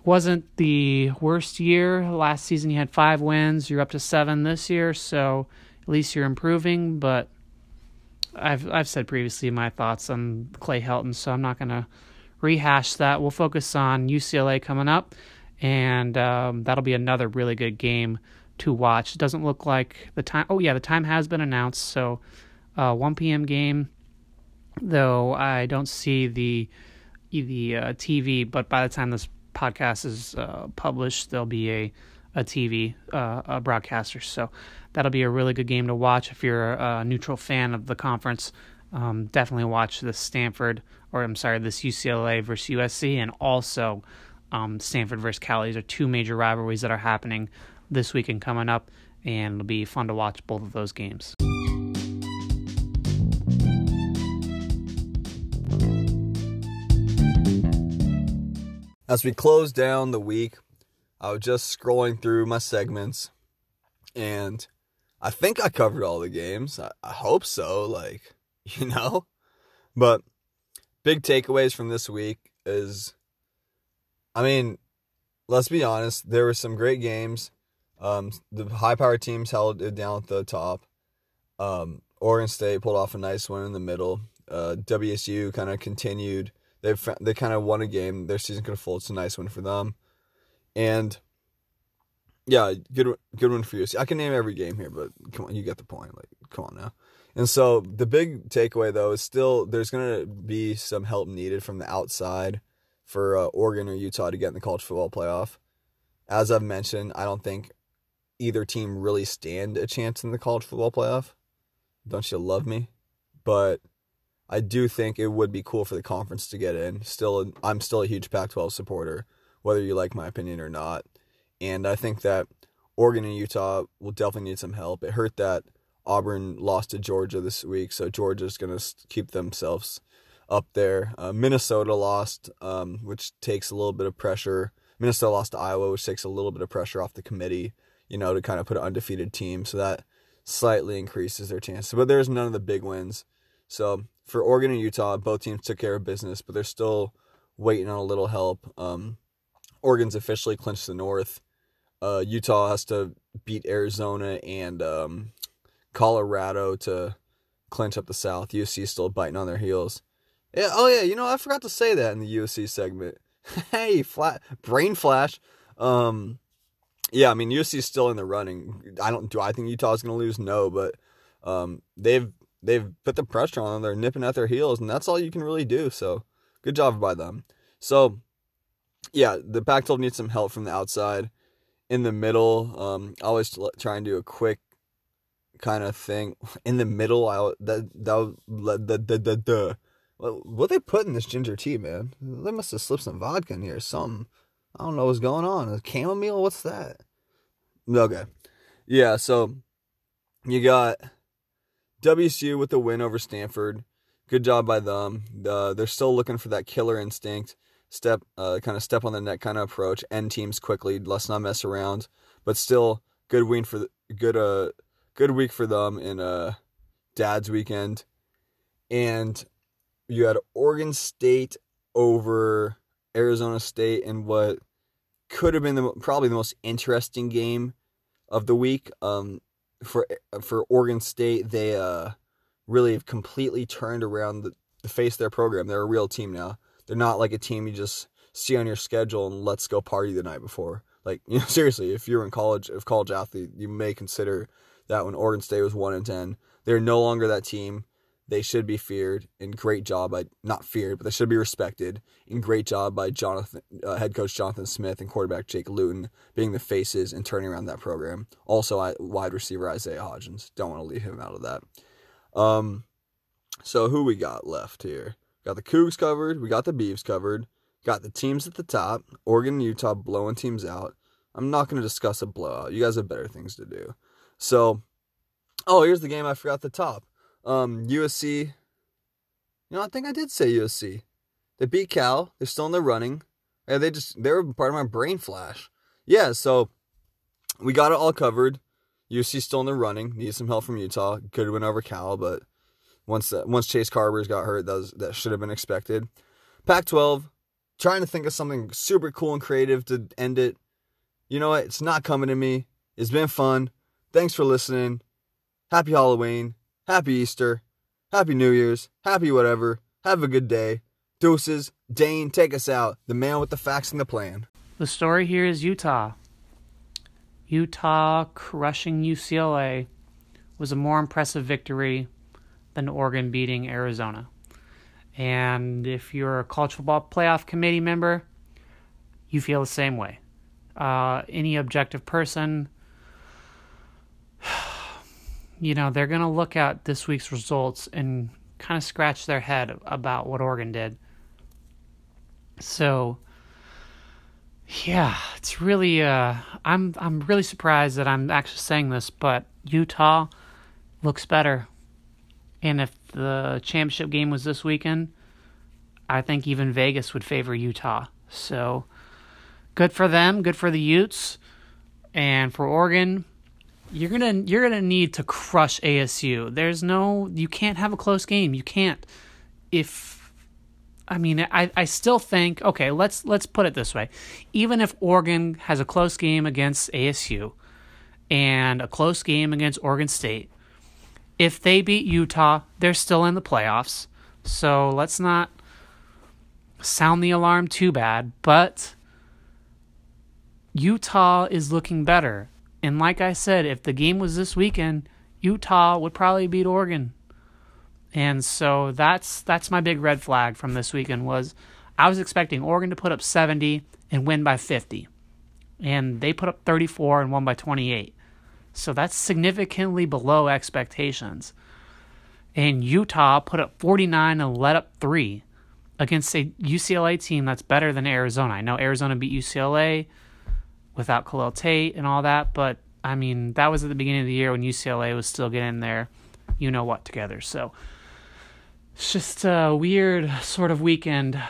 it wasn't the worst year. Last season you had 5 wins. You're up to 7 this year, so at least you're improving. But I've said previously my thoughts on Clay Helton, so I'm not going to rehash that. We'll focus on UCLA coming up, and that'll be another really good game to watch. It doesn't look like the time. Oh, yeah, the time has been announced, so 1 p.m. game. Though I don't see the TV, but by the time this podcast is published, there'll be a TV a broadcaster. So that'll be a really good game to watch if you're a neutral fan of the conference. Definitely watch this this UCLA versus USC, and also Stanford versus Cal. These are two major rivalries that are happening this week and coming up, and it'll be fun to watch both of those games. As we close down the week, I was just scrolling through my segments, and I think I covered all the games. I hope so, But big takeaways from this week is, let's be honest, there were some great games. The high-powered teams held it down at the top. Oregon State pulled off a nice win in the middle. WSU kind of continued. They kind of won a game. Their season could have folded. It's a nice win for them. And, yeah, good win for you. See, I can name every game here, but come on, you get the point. Come on now. And so the big takeaway, though, is still there's going to be some help needed from the outside for Oregon or Utah to get in the college football playoff. As I've mentioned, I don't think either team really stand a chance in the college football playoff. Don't you love me? But I do think it would be cool for the conference to get in. I'm still a huge Pac-12 supporter, whether you like my opinion or not. And I think that Oregon and Utah will definitely need some help. It hurt that Auburn lost to Georgia this week, so Georgia's going to keep themselves up there. Minnesota lost, which takes a little bit of pressure. Minnesota lost to Iowa, which takes a little bit of pressure off the committee, to kind of put an undefeated team. So that slightly increases their chances. But there's none of the big wins. So for Oregon and Utah, both teams took care of business, but they're still waiting on a little help. Oregon's officially clinched the North. Utah has to beat Arizona and Colorado to clinch up the South. USC's still biting on their heels. Yeah. Oh, yeah, I forgot to say that in the USC segment. Hey, brain flash. USC's still in the running. I think Utah's going to lose? No, but they've put the pressure on them. They're nipping at their heels, and that's all you can really do. So good job by them. So, yeah, the Pac-12 needs some help from the outside. In the middle, I always try and do a quick kind of thing. In the middle, what they put in this ginger tea, man? They must have slipped some vodka in here or something. I don't know what's going on. A chamomile? What's that? Okay. Yeah, so you got WSU with the win over Stanford. Good job by them. They're still looking for that killer instinct. Step on the neck kind of approach. End teams quickly. Let's not mess around. But still, good week for them in Dad's weekend. And you had Oregon State over Arizona State in what could have been probably the most interesting game of the week. For Oregon State, they really have completely turned around the face of their program. They're a real team now. They're not like a team you just see on your schedule and let's go party the night before. Seriously, if you're in college, if college athlete, you may consider that when Oregon State was 1-10, they're no longer that team. They should be feared, and great job by, not feared, but they should be respected, and great job by head coach Jonathan Smith and quarterback Jake Luton being the faces and turning around that program. Also, wide receiver Isaiah Hodgins. Don't want to leave him out of that. So who we got left here? Got the Cougs covered. We got the Beavs covered. Got the teams at the top. Oregon and Utah blowing teams out. I'm not going to discuss a blowout. You guys have better things to do. So, here's the game I forgot the top. USC, I think I did say USC. They beat Cal. They're still in the running. And they were part of my brain flash. Yeah, so we got it all covered. USC still in the running. Needs some help from Utah. Could have went over Cal, but once Chase Garbers got hurt, that should have been expected. Pac-12, trying to think of something super cool and creative to end it. You know what? It's not coming to me. It's been fun. Thanks for listening. Happy Halloween. Happy Easter, happy New Year's, happy whatever, have a good day. Deuces, Dane, take us out, the man with the facts and the plan. The story here is Utah. Utah crushing UCLA was a more impressive victory than Oregon beating Arizona. And if you're a college football playoff committee member, you feel the same way. Any objective person, you know, they're going to look at this week's results and kind of scratch their head about what Oregon did. So, yeah, it's really, I'm really surprised that I'm actually saying this, but Utah looks better. And if the championship game was this weekend, I think even Vegas would favor Utah. So, good for them, good for the Utes, and for Oregon. You're gonna need to crush ASU. You can't have a close game. You can't. I still think, okay, let's put it this way. Even if Oregon has a close game against ASU and a close game against Oregon State, if they beat Utah, they're still in the playoffs. So let's not sound the alarm too bad, but Utah is looking better. And like I said, if the game was this weekend, Utah would probably beat Oregon. And so that's my big red flag from this weekend was I was expecting Oregon to put up 70 and win by 50. And they put up 34 and won by 28. So that's significantly below expectations. And Utah put up 49 and let up 3 against a UCLA team that's better than Arizona. I know Arizona beat UCLA without Khalil Tate and all that, but I mean, that was at the beginning of the year when UCLA was still getting their you know what together. So it's just a weird sort of weekend.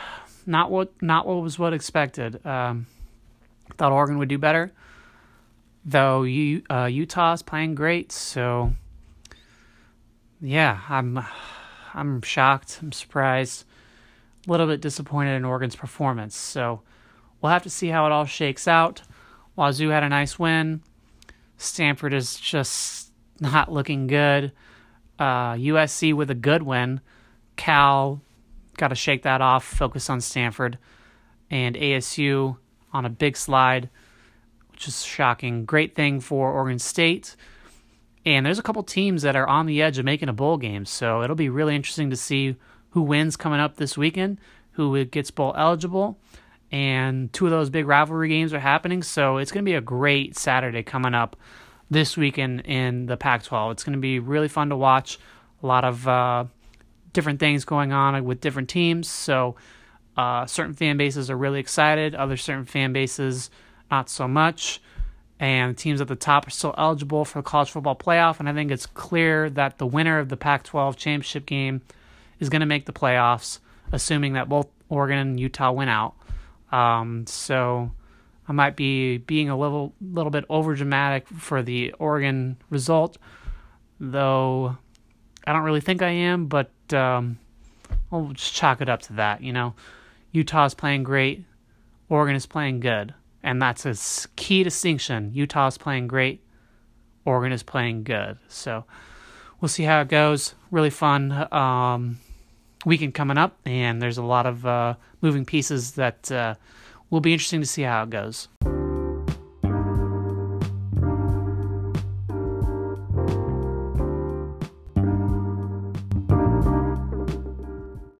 Not what was expected. Thought Oregon would do better, though. Utah's playing great, so yeah, I'm shocked. I'm surprised. A little bit disappointed in Oregon's performance. So we'll have to see how it all shakes out. Wazoo had a nice win. Stanford is just not looking good. USC with a good win. Cal, got to shake that off, focus on Stanford. And ASU on a big slide, which is shocking. Great thing for Oregon State. And there's a couple teams that are on the edge of making a bowl game, so it'll be really interesting to see who wins coming up this weekend, who gets bowl eligible. And two of those big rivalry games are happening, so it's going to be a great Saturday coming up this weekend in the Pac-12. It's going to be really fun to watch. A lot of different things going on with different teams, so certain fan bases are really excited, other certain fan bases not so much, and teams at the top are still eligible for the college football playoff, and I think it's clear that the winner of the Pac-12 championship game is going to make the playoffs, assuming that both Oregon and Utah win out. So I might be being a little bit over dramatic for the Oregon result, though I don't really think I am, but I'll just chalk it up to that, you know. Utah's playing great, Oregon is playing good, and that's a key distinction. Utah's playing great, Oregon is playing good. So we'll see how it goes. Really fun weekend coming up, and there's a lot of moving pieces that will be interesting to see how it goes.